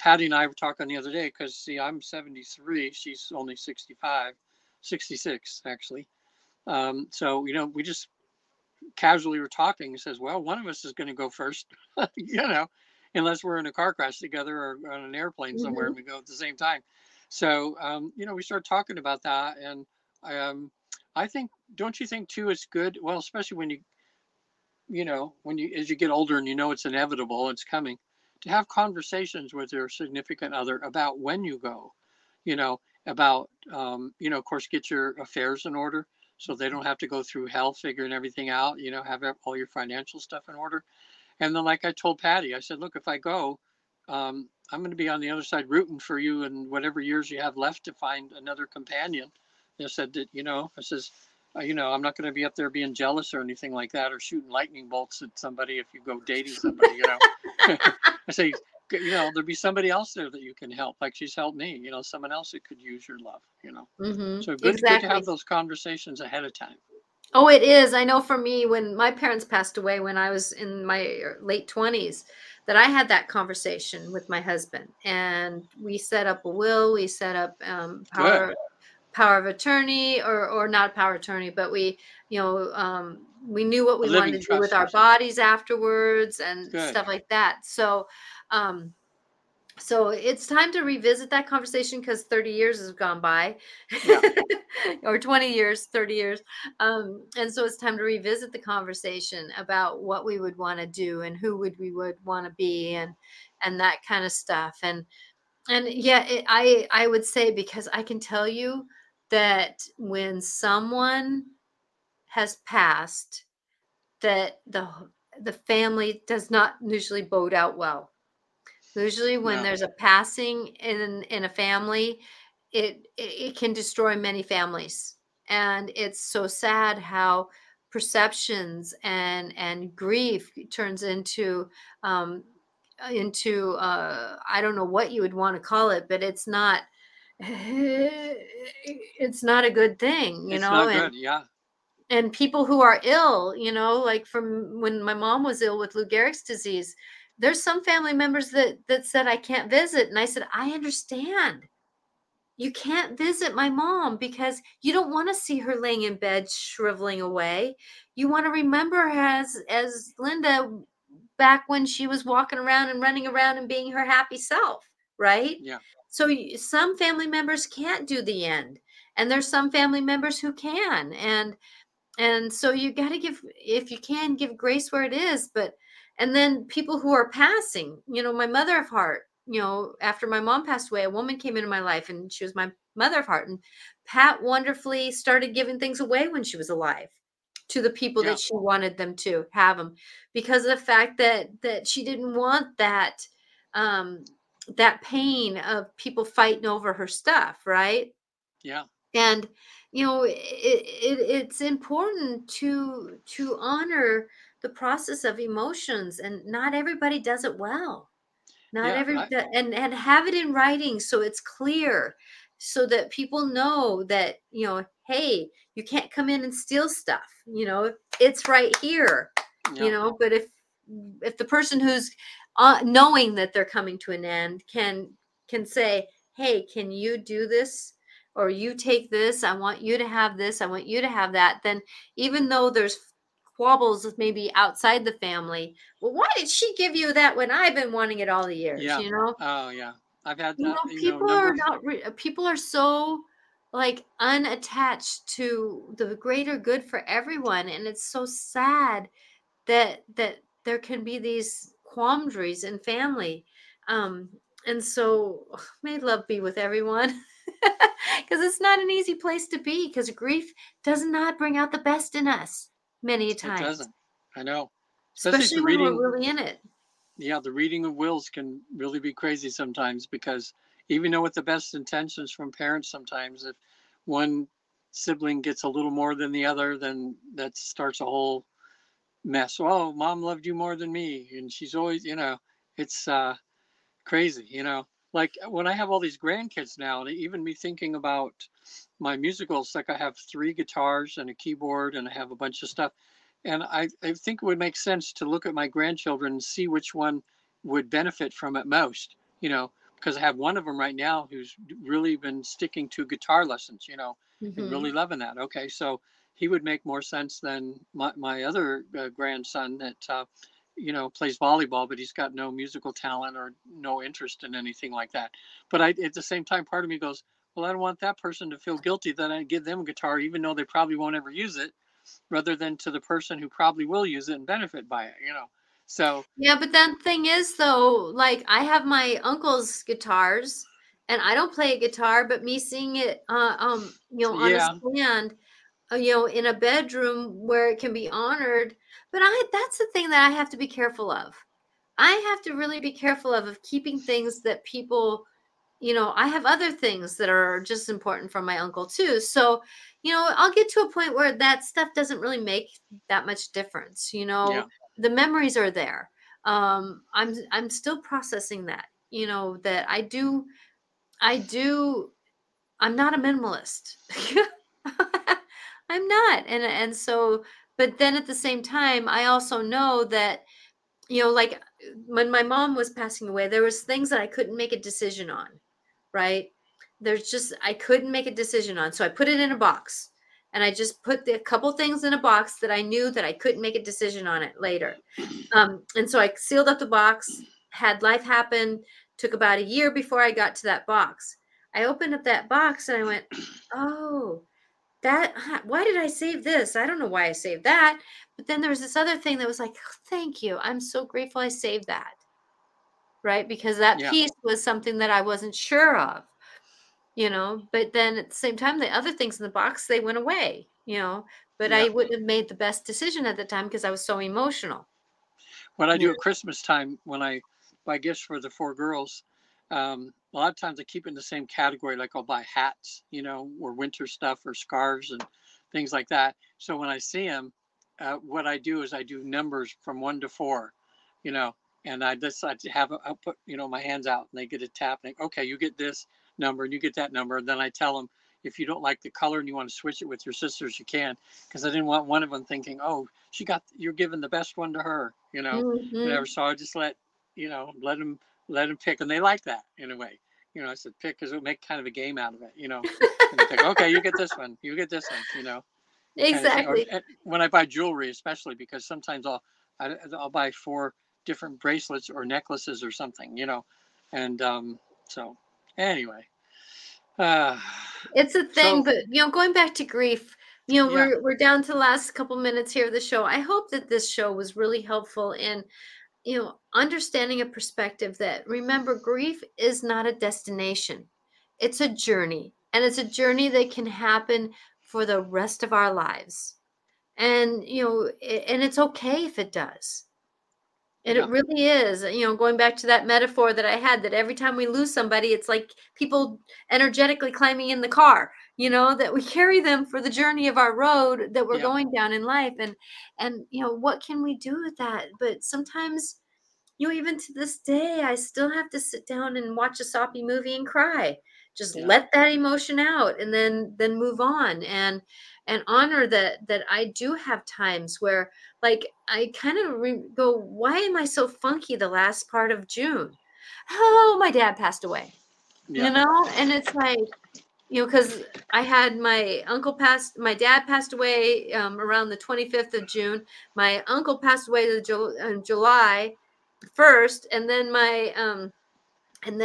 Patty and I were talking the other day, because see, I'm 73. She's only 66 actually. So, we just casually were talking and says, well, one of us is going to go first, unless we're in a car crash together or on an airplane somewhere and we go at the same time. So, we started talking about that. And I think, don't you think too, it's good? Well, especially when as you get older and it's inevitable, it's coming, to have conversations with your significant other about when you go, about, of course, get your affairs in order so they don't have to go through hell figuring everything out, have all your financial stuff in order. And then, like I told Patty, I said, look, if I go, I'm going to be on the other side rooting for you in whatever years you have left to find another companion. And I said that, I'm not going to be up there being jealous or anything like that, or shooting lightning bolts at somebody if you go dating somebody, I say, there'll be somebody else there that you can help. Like she's helped me, someone else that could use your love, So good to have those conversations ahead of time. Oh, it is. I know for me, when my parents passed away, when I was in my late 20s, that I had that conversation with my husband, and we set up a will, we set up power of attorney, or not power of attorney, but we, we knew what we wanted to do with our bodies afterwards and stuff like that. So, so it's time to revisit that conversation, because 30 years has gone by or 20 years, 30 years. And so it's time to revisit the conversation about what we would want to do and who we would want to be and that kind of stuff. I would say, because I can tell you that when someone has passed, that the family does not usually bode out well. Usually when there's a passing in a family, it can destroy many families. And it's so sad how perceptions and grief turns into I don't know what you would want to call it, but it's not a good thing, it's not good, And people who are ill, you know, like from when my mom was ill with Lou Gehrig's disease, there's some family members that said, I can't visit. And I said, I understand. You can't visit my mom because you don't want to see her laying in bed, shriveling away. You want to remember her as Linda back when she was walking around and running around and being her happy self, right? Yeah. So some family members can't do the end. And there's some family members who can. And so you got to give, if you can, give grace where it is. But, and then people who are passing, you know, my mother of heart, you know, after my mom passed away, a woman came into my life and she was my mother of heart. And Pat wonderfully started giving things away when she was alive to the people that she wanted them to have them, because of the fact that she didn't want that pain of people fighting over her stuff. Right. Yeah. And, you know, it's important to honor the process of emotions, and not everybody does it well. And have it in writing so it's clear, so that people know that, you know, hey, you can't come in and steal stuff. You know, it's right here. Yeah. You know, but if the person who's knowing that they're coming to an end can say, hey, can you do this? Or you take this, I want you to have this, I want you to have that, then even though there's quabbles maybe outside the family, well, why did she give you that when I've been wanting it all the years, you know? Oh, yeah. I've had that. People are so, like, unattached to the greater good for everyone, and it's so sad that there can be these quandaries in family. And so may love be with everyone. Because it's not an easy place to be, because grief does not bring out the best in us many times. It doesn't. I know. Especially when we're really in it. Yeah, the reading of wills can really be crazy sometimes, because even though with the best intentions from parents, sometimes if one sibling gets a little more than the other, then that starts a whole mess. Oh, mom loved you more than me. And she's always, you know, it's crazy, you know. Like when I have all these grandkids now, and even me thinking about my musicals, like I have 3 guitars and a keyboard and I have a bunch of stuff. And I think it would make sense to look at my grandchildren and see which one would benefit from it most, you know, because I have one of them right now who's really been sticking to guitar lessons, you know, and really loving that. Okay. So he would make more sense than my other grandson that, you know, plays volleyball, but he's got no musical talent or no interest in anything like that. But at the same time, part of me goes, well, I don't want that person to feel guilty that I give them a guitar, even though they probably won't ever use it, rather than to the person who probably will use it and benefit by it, you know? So. Yeah. But the thing is though, like I have my uncle's guitars and I don't play a guitar, but me seeing it, you know, on a stand, you know, in a bedroom where it can be honored. But that's the thing that I have to be careful of. I have to really be careful of keeping things that people, you know, I have other things that are just important from my uncle too. So, you know, I'll get to a point where that stuff doesn't really make that much difference. You know, the memories are there. I'm still processing that, you know, that I'm not a minimalist. I'm not. And so, but then at the same time, I also know that, you know, like when my mom was passing away, there was things that I couldn't make a decision on, right? I couldn't make a decision on. So I put it in a box, and I just put a couple things in a box that I knew that I couldn't make a decision on it later. And so I sealed up the box, had life happen, took about a year before I got to that box. I opened up that box and I went, oh, why did I save this? I don't know why I saved that. But then there was this other thing that was like, oh, thank you. I'm so grateful I saved that. Right. Because that piece was something that I wasn't sure of, you know, but then at the same time, the other things in the box, they went away, you know, but I wouldn't have made the best decision at the time because I was so emotional. What I do at Christmas time when I buy gifts for the 4 girls, a lot of times I keep it in the same category, like I'll buy hats, you know, or winter stuff or scarves and things like that. So when I see them, what I do is I do numbers from 1 to 4, you know, and I decide to I'll put, you know, my hands out and they get a tap and okay, you get this number and you get that number. And then I tell them, If you don't like the color and you want to switch it with your sisters, you can, because I didn't want one of them thinking, oh, she got, you're giving the best one to her, you know, whatever. So I just let, you know, let them pick. And they like that in a way. You know, I said, pick, because it'll make kind of a game out of it, you know. And they think, okay, you get this one, you get this one, you know. Exactly. Or, when I buy jewelry, especially, because sometimes I'll buy 4 different bracelets or necklaces or something, you know. And so anyway. It's a thing, so, but, you know, going back to grief, you know, yeah. we're down to the last couple minutes here of the show. I hope that this show was really helpful in, you know, understanding a perspective that, remember, grief is not a destination. It's a journey, and it's a journey that can happen for the rest of our lives. And, you know, and it's okay if it does. And yeah. It really is, you know, going back to that metaphor that I had, that every time we lose somebody, it's like people energetically climbing in the car, you know, that we carry them for the journey of our road that we're yeah. going down in life. And, you know, what can we do with that? But sometimes, you know, even to this day, I still have to sit down and watch a soppy movie and cry. Just yeah. let that emotion out, and then move on, and honor that I do have times where, like, I kind of go, why am I so funky the last part of June? Oh, my dad passed away, yeah. you know? And it's like, you know, because I had my dad passed away around the 25th of June. My uncle passed away July 1st. And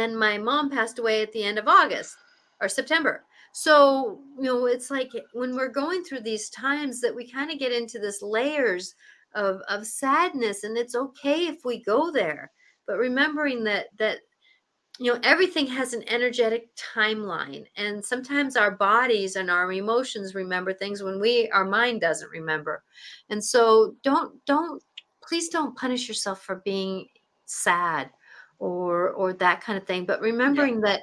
then my mom passed away at the end of August or September. So, you know, it's like when we're going through these times that we kind of get into this layers of sadness, and it's okay if we go there. But remembering that, you know, everything has an energetic timeline, and sometimes our bodies and our emotions remember things when our mind doesn't remember. And so please don't punish yourself for being sad or that kind of thing. But remembering yeah. that,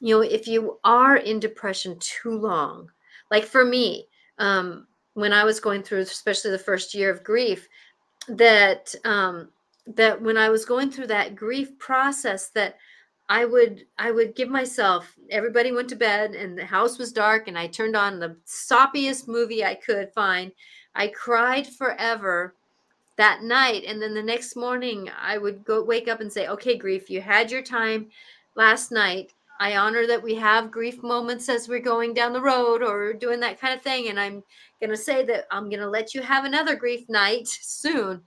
you know, if you are in depression too long, like for me, when I was going through, especially the first year of grief, that when I was going through that grief process, that I would give myself, everybody went to bed and the house was dark, and I turned on the soppiest movie I could find. I cried forever that night. And then the next morning I would wake up and say, okay, grief, you had your time last night. I honor that we have grief moments as we're going down the road or doing that kind of thing. And I'm going to say that I'm going to let you have another grief night soon,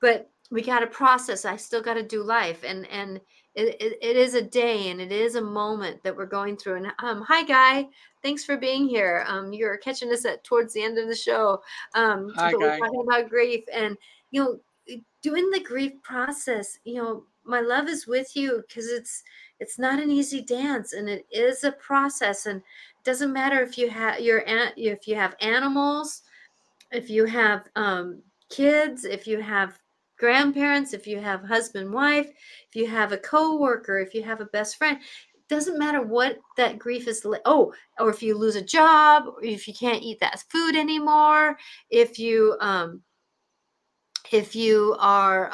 but we got to process. I still got to do life. And it is a day, and it is a moment that we're going through. And hi, Guy. Thanks for being here. You're catching us towards the end of the show. Hi, Guy. We're talking about grief, and, you know, doing the grief process, you know, my love is with you, because it's not an easy dance, and it is a process. And it doesn't matter if you have animals, if you have kids, if you have grandparents, if you have husband, wife, if you have a coworker, if you have a best friend, it doesn't matter what that grief is. Or if you lose a job, or if you can't eat that food anymore, if you are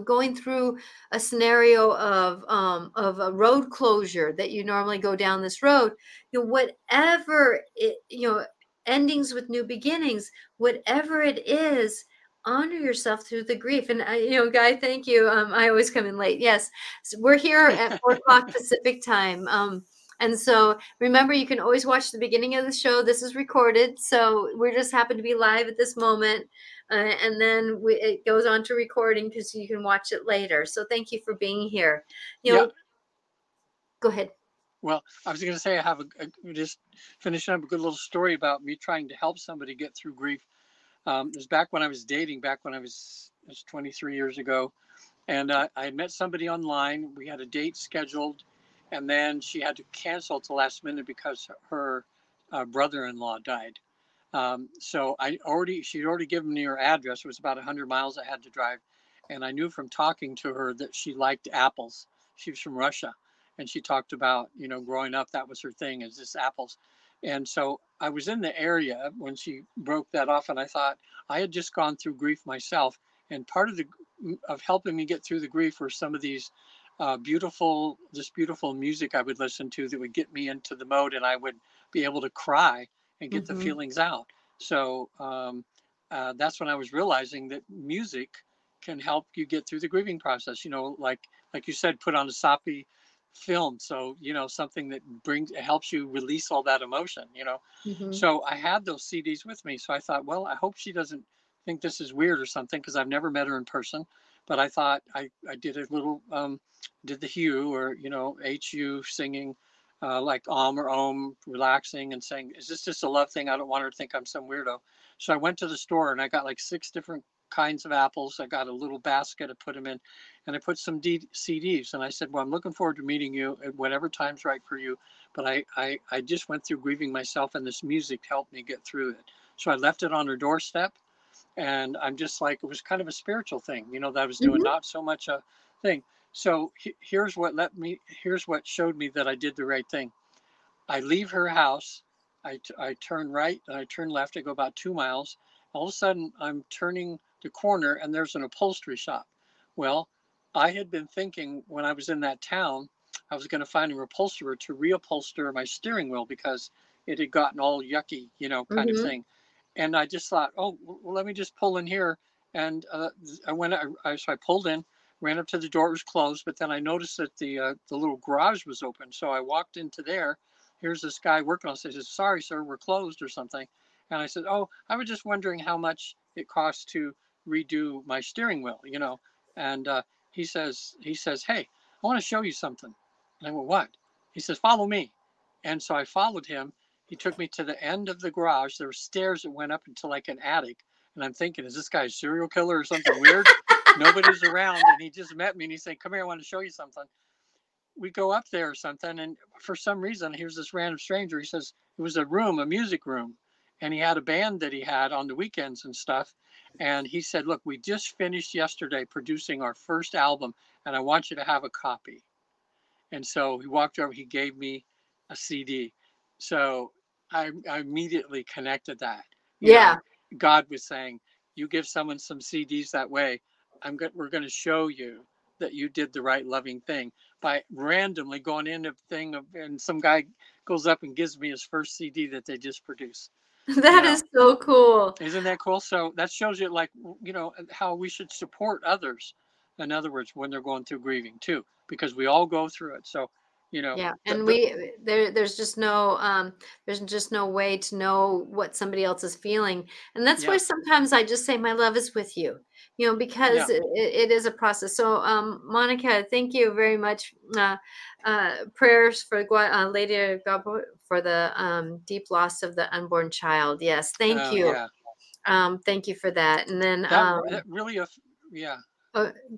going through a scenario of a road closure that you normally go down this road, you know, whatever it, you know, endings with new beginnings, whatever it is, honor yourself through the grief. And I, you know, Guy, thank you. I always come in late. Yes, so we're here at 4:00 Pacific time. And so remember, you can always watch the beginning of the show. This is recorded, so we just happen to be live at this moment. And then it goes on to recording, because you can watch it later. So thank you for being here. You know, yeah. Go ahead. Well, I was going to say, I have just finishing up a good little story about me trying to help somebody get through grief. It was back when I was dating, back when it was 23 years ago. And I had met somebody online. We had a date scheduled, and then she had to cancel at the last minute because her brother-in-law died. So she'd already given me her address. It was about 100 miles I had to drive. And I knew from talking to her that she liked apples. She was from Russia. And she talked about, you know, growing up, that was her thing, is this apples. And so I was in the area when she broke that off. And I thought, I had just gone through grief myself. And part of helping me get through the grief were some of these beautiful music I would listen to that would get me into the mode, and I would be able to cry and get the feelings out. So that's when I was realizing that music can help you get through the grieving process. You know, like you said, put on a soppy film. So, you know, something that helps you release all that emotion, you know? So I had those CDs with me. So I thought, well, I hope she doesn't think this is weird or something, because I've never met her in person. But I thought I did a little, did the HU, or, you know, HU singing, like om or om, relaxing and saying, is this just a love thing? I don't want her to think I'm some weirdo. So I went to the store and I got like 6 different kinds of apples. I got a little basket to put them in, and I put some CDs. And I said, well, I'm looking forward to meeting you at whatever time's right for you. But I just went through grieving myself, and this music helped me get through it. So I left it on her doorstep. And I'm just like, it was kind of a spiritual thing, you know, that I was doing, not so much a thing. So here's what showed me that I did the right thing. I leave her house. I turn right and I turn left. I go about 2 miles. All of a sudden I'm turning the corner and there's an upholstery shop. Well, I had been thinking when I was in that town, I was going to find an upholsterer to reupholster my steering wheel because it had gotten all yucky, you know, kind of thing. And I just thought, oh, well, let me just pull in here. And so I pulled in, ran up to the door, it was closed, but then I noticed that the little garage was open. So I walked into there. Here's this guy working on it. He says, sorry, sir, we're closed or something. And I said, oh, I was just wondering how much it costs to redo my steering wheel, you know? And he says, hey, I want to show you something. And I went, what? He says, follow me. And so I followed him. He took me to the end of the garage. There were stairs that went up into like an attic. And I'm thinking, is this guy a serial killer or something weird? Nobody's around. And he just met me and he said, come here, I want to show you something. We go up there or something. And for some reason, here's this random stranger. He says, it was a room, a music room. And he had a band that he had on the weekends and stuff. And he said, look, we just finished yesterday producing our first album. And I want you to have a copy. And so he walked over, he gave me a CD. So I immediately connected that. You know, God was saying, you give someone some CDs that way, we're going to show you that you did the right loving thing by randomly going in a thing and some guy goes up and gives me his first CD that they just produced. That is so cool. Isn't that cool? So that shows you, like, you know, how we should support others. In other words, when they're going through grieving too, because we all go through it. So, you know, there's just no way to know what somebody else is feeling, and that's why sometimes I just say my love is with you, you know, because it is a process. So Monica, thank you very much. Prayers for Lady of God for the deep loss of the unborn child. Yes, thank you. Yeah. Thank you for that. And then that really,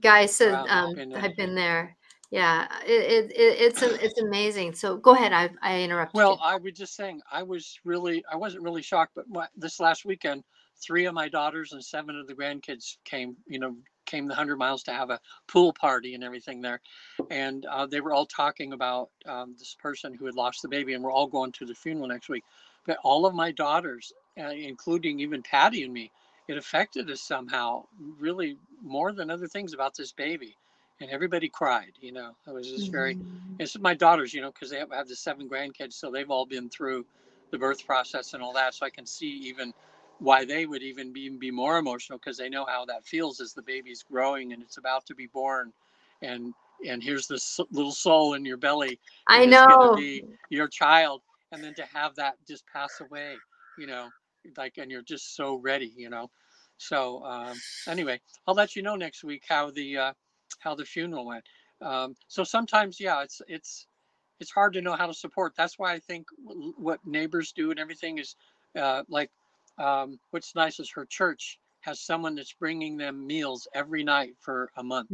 guy said, I've been there. Yeah, it's amazing. So go ahead. I interrupted. Well, I was just saying I wasn't really shocked, but this last weekend, 3 of my daughters and 7 of the grandkids came the 100 miles to have a pool party and everything there. And they were all talking about this person who had lost the baby, and we're all going to the funeral next week. But all of my daughters, including even Patty and me, it affected us somehow, really more than other things about this baby. And everybody cried, you know. I was just very, it's my daughters, you know, because they have the 7 grandkids, so they've all been through the birth process and all that. So I can see even why they would even be more emotional, because they know how that feels as the baby's growing and it's about to be born. And here's this little soul in your belly. I know. It's going to be your child. And then to have that just pass away, you know, like, and you're just so ready, you know. So anyway, I'll let you know next week how the funeral went. So sometimes, it's hard to know how to support. That's why I think what neighbors do and everything is what's nice is her church has someone that's bringing them meals every night for a month.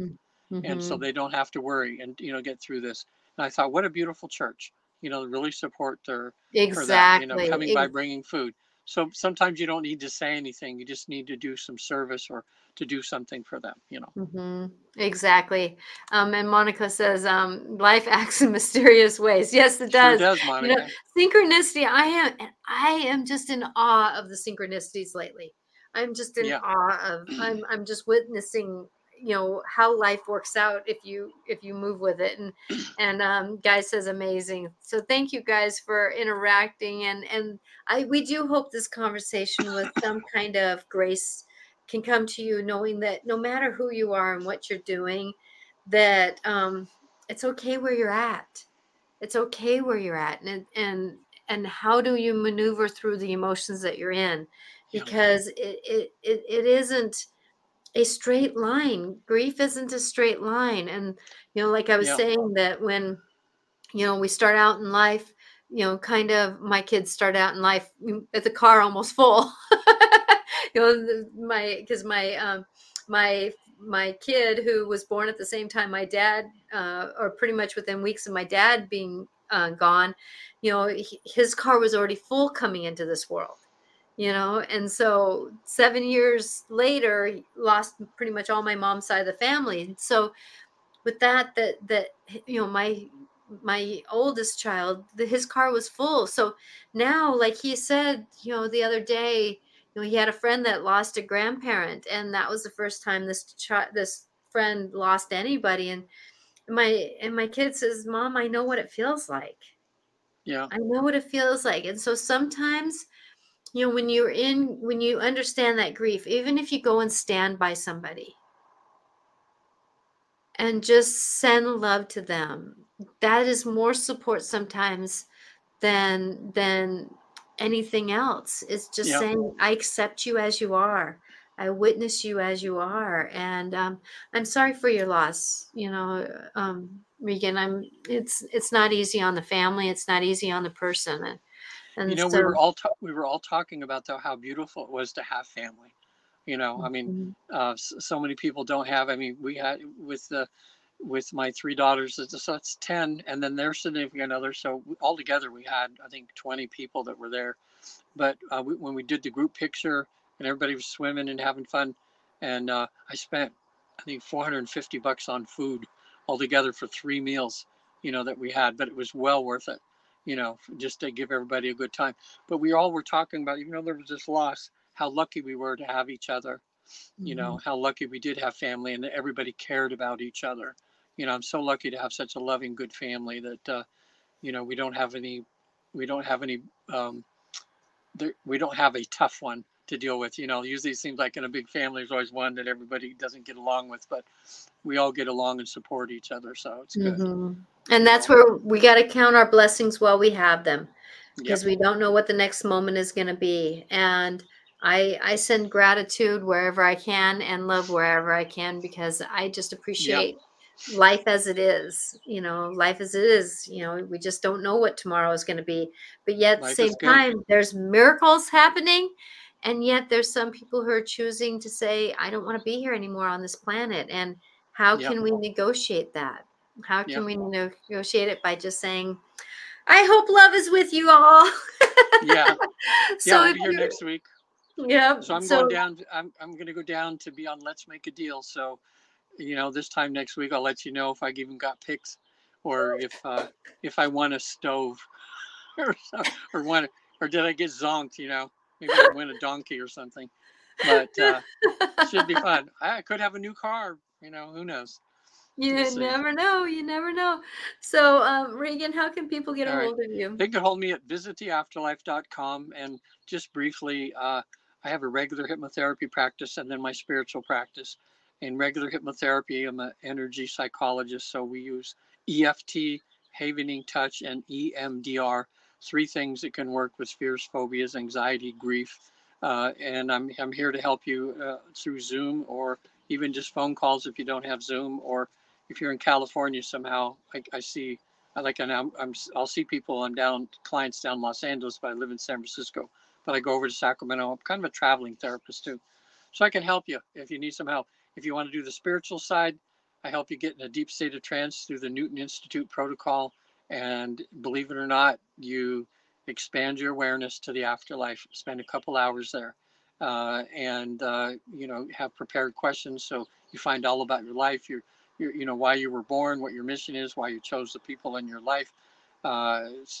And so they don't have to worry and, you know, get through this. And I thought, what a beautiful church, you know, really support their, for that, you know, coming by bringing food. So sometimes you don't need to say anything. You just need to do some service or to do something for them, you know. Exactly. And Monica says, life acts in mysterious ways. Yes, it does. Sure does, Monica. You know, synchronicity. I am just in awe of the synchronicities lately. I'm just in awe of, I'm just witnessing, you know, how life works out if you move with it. And Guy says amazing. So thank you guys for interacting. And we do hope this conversation with some kind of grace can come to you, knowing that no matter who you are and what you're doing, that it's okay where you're at. It's okay where you're at. And how do you maneuver through the emotions that you're in? Because it isn't a straight line. Grief isn't a straight line. And, you know, like I was saying, that when, you know, we start out in life, you know, kind of my kids start out in life at the car almost full. You know, my kid, who was born at the same time my dad, or pretty much within weeks of my dad being gone, you know, his car was already full coming into this world, you know. And so 7 years later, he lost pretty much all my mom's side of the family. So with that, you know, my oldest child, his car was full. So now, like he said, you know, the other day, you know, he had a friend that lost a grandparent, and that was the first time this friend lost anybody. And my kid says, "Mom, I know what it feels like." Yeah, I know what it feels like. And so sometimes, you know, when you understand that grief, even if you go and stand by somebody and just send love to them, that is more support sometimes than anything else. It's just saying, I accept you as you are. I witness you as you are. And I'm sorry for your loss. You know, Regan, it's not easy on the family. It's not easy on the person. And you know, so, we were all talking about, though, how beautiful it was to have family. You know, I mean, so many people don't have. I mean, we had with my three daughters, so that's 10, and then their significant other. So altogether, we had, I think, 20 people that were there. But when we did the group picture and everybody was swimming and having fun, and I spent, I think, $450 on food altogether for three meals, you know, that we had. But it was well worth it, you know, just to give everybody a good time. But we all were talking about, even though there was this loss, how lucky we were to have each other, you know, how lucky we did have family and that everybody cared about each other. You know, I'm so lucky to have such a loving, good family that, you know, we don't have a tough one to deal with. You know, usually it seems like in a big family, there's always one that everybody doesn't get along with, but we all get along and support each other. So it's good. And that's where we got to count our blessings while we have them, because we don't know what the next moment is going to be. And I send gratitude wherever I can and love wherever I can, because I just appreciate life as it is, you know, we just don't know what tomorrow is going to be. But yet at the same time, there's miracles happening. And yet there's some people who are choosing to say, I don't want to be here anymore on this planet. And how can we negotiate that? How can we negotiate it by just saying, I hope love is with you all. So we'll be here next week. Yeah. So I'm going to go down to be on Let's Make a Deal. So, you know, this time next week, I'll let you know if I even got picks, or if I won a stove or did I get zonked, you know, maybe I win a donkey or something, but it should be fun. I could have a new car, you know, who knows? You never know. So, Regan, how can people get a hold of you? They can hold me at visittheafterlife.com. And just briefly, I have a regular hypnotherapy practice and then my spiritual practice. In regular hypnotherapy, I'm an energy psychologist. So we use EFT, Havening touch, and EMDR, three things that can work with fears, phobias, anxiety, grief. And I'm here to help you through Zoom, or even just phone calls if you don't have Zoom, or if you're in California somehow. I'll see people. I'm down, clients down in Los Angeles, but I live in San Francisco. But I go over to Sacramento. I'm kind of a traveling therapist too. So I can help you if you need some help. If you want to do the spiritual side, I help you get in a deep state of trance through the Newton Institute protocol. And believe it or not, you expand your awareness to the afterlife, spend a couple hours there. You know, have prepared questions. So you find all about your life, you know, why you were born, what your mission is, why you chose the people in your life,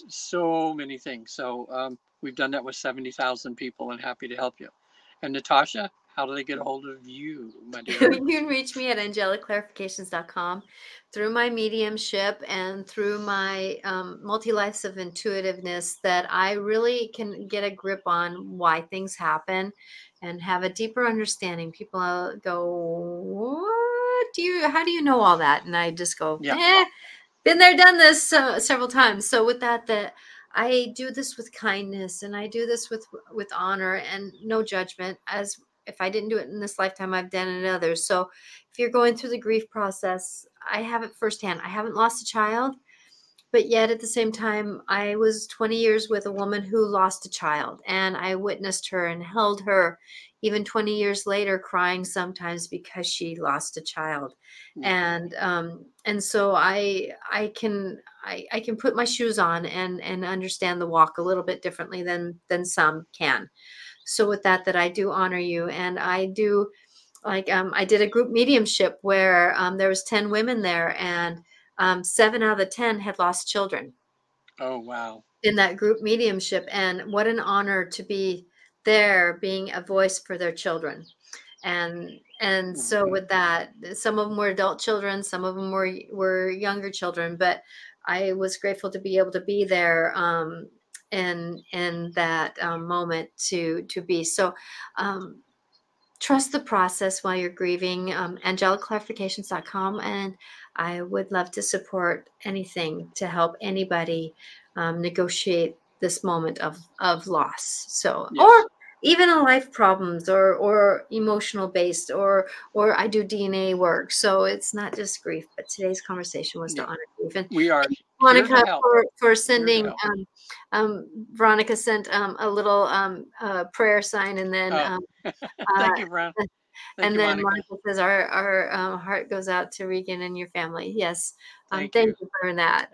so many things. So we've done that with 70,000 people, and happy to help you. And Natasha, How do they get a hold of you, my dear? You can reach me at angelicclarifications.com through my mediumship and through my multi-lives of intuitiveness that I really can get a grip on why things happen and have a deeper understanding. People go, what do you, how do you know all that? And I just go, been there, done this several times. So with that I do this with kindness and I do this with honor and no judgment. As if I didn't do it in this lifetime, I've done it in others. So if you're going through the grief process, I have it firsthand. I haven't lost a child, but yet at the same time, I was 20 years with a woman who lost a child, and I witnessed her and held her even 20 years later, crying sometimes because she lost a child. Mm-hmm. And so I can put my shoes on and understand the walk a little bit differently than some can. So with that I do honor you. And I do, like, I did a group mediumship where there was 10 women there, and 7 out of the 10 had lost children. Oh, wow. In that group mediumship. And what an honor to be there being a voice for their children. And so with that, some of them were adult children, some of them were younger children, but I was grateful to be able to be there in that moment to be. So trust the process while you're grieving. Angelicclarifications.com, and I would love to support anything to help anybody negotiate this moment of loss. So yes. Or even a life problems or emotional based or I do DNA work. So it's not just grief, but today's conversation was to honor grief. And we are Monica for sending Veronica sent a little prayer sign, and then thank you, Veronica. And then Monica says our heart goes out to Regan and your family. Yes. Thank you for that.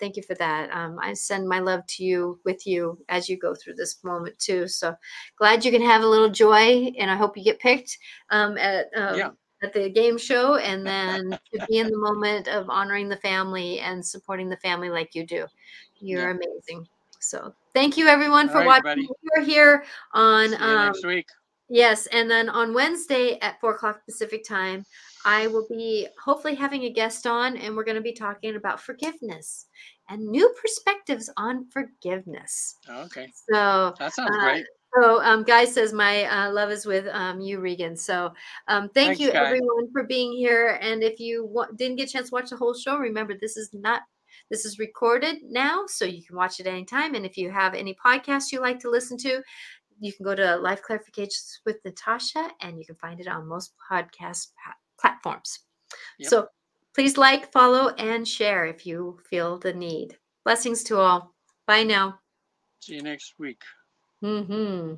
Thank you for that. I send my love to you with you as you go through this moment too. So glad you can have a little joy, and I hope you get picked at the game show, and then to be in the moment of honoring the family and supporting the family like you do. You're amazing. So thank you everyone for watching. We're here on next week. Yes. And then on Wednesday at 4:00 Pacific time, I will be hopefully having a guest on, and we're going to be talking about forgiveness and new perspectives on forgiveness. Okay. So that sounds great. So Guy says, my love is with you, Regan. So thanks, you, Guy. Everyone, for being here. And if you didn't get a chance to watch the whole show, remember, this is recorded now, so you can watch it anytime. And if you have any podcasts you like to listen to, you can go to Life Clarifications with Natasha, and you can find it on most podcast platforms. Yep. So please like, follow, and share if you feel the need. Blessings to all. Bye now. See you next week. Mm-hmm.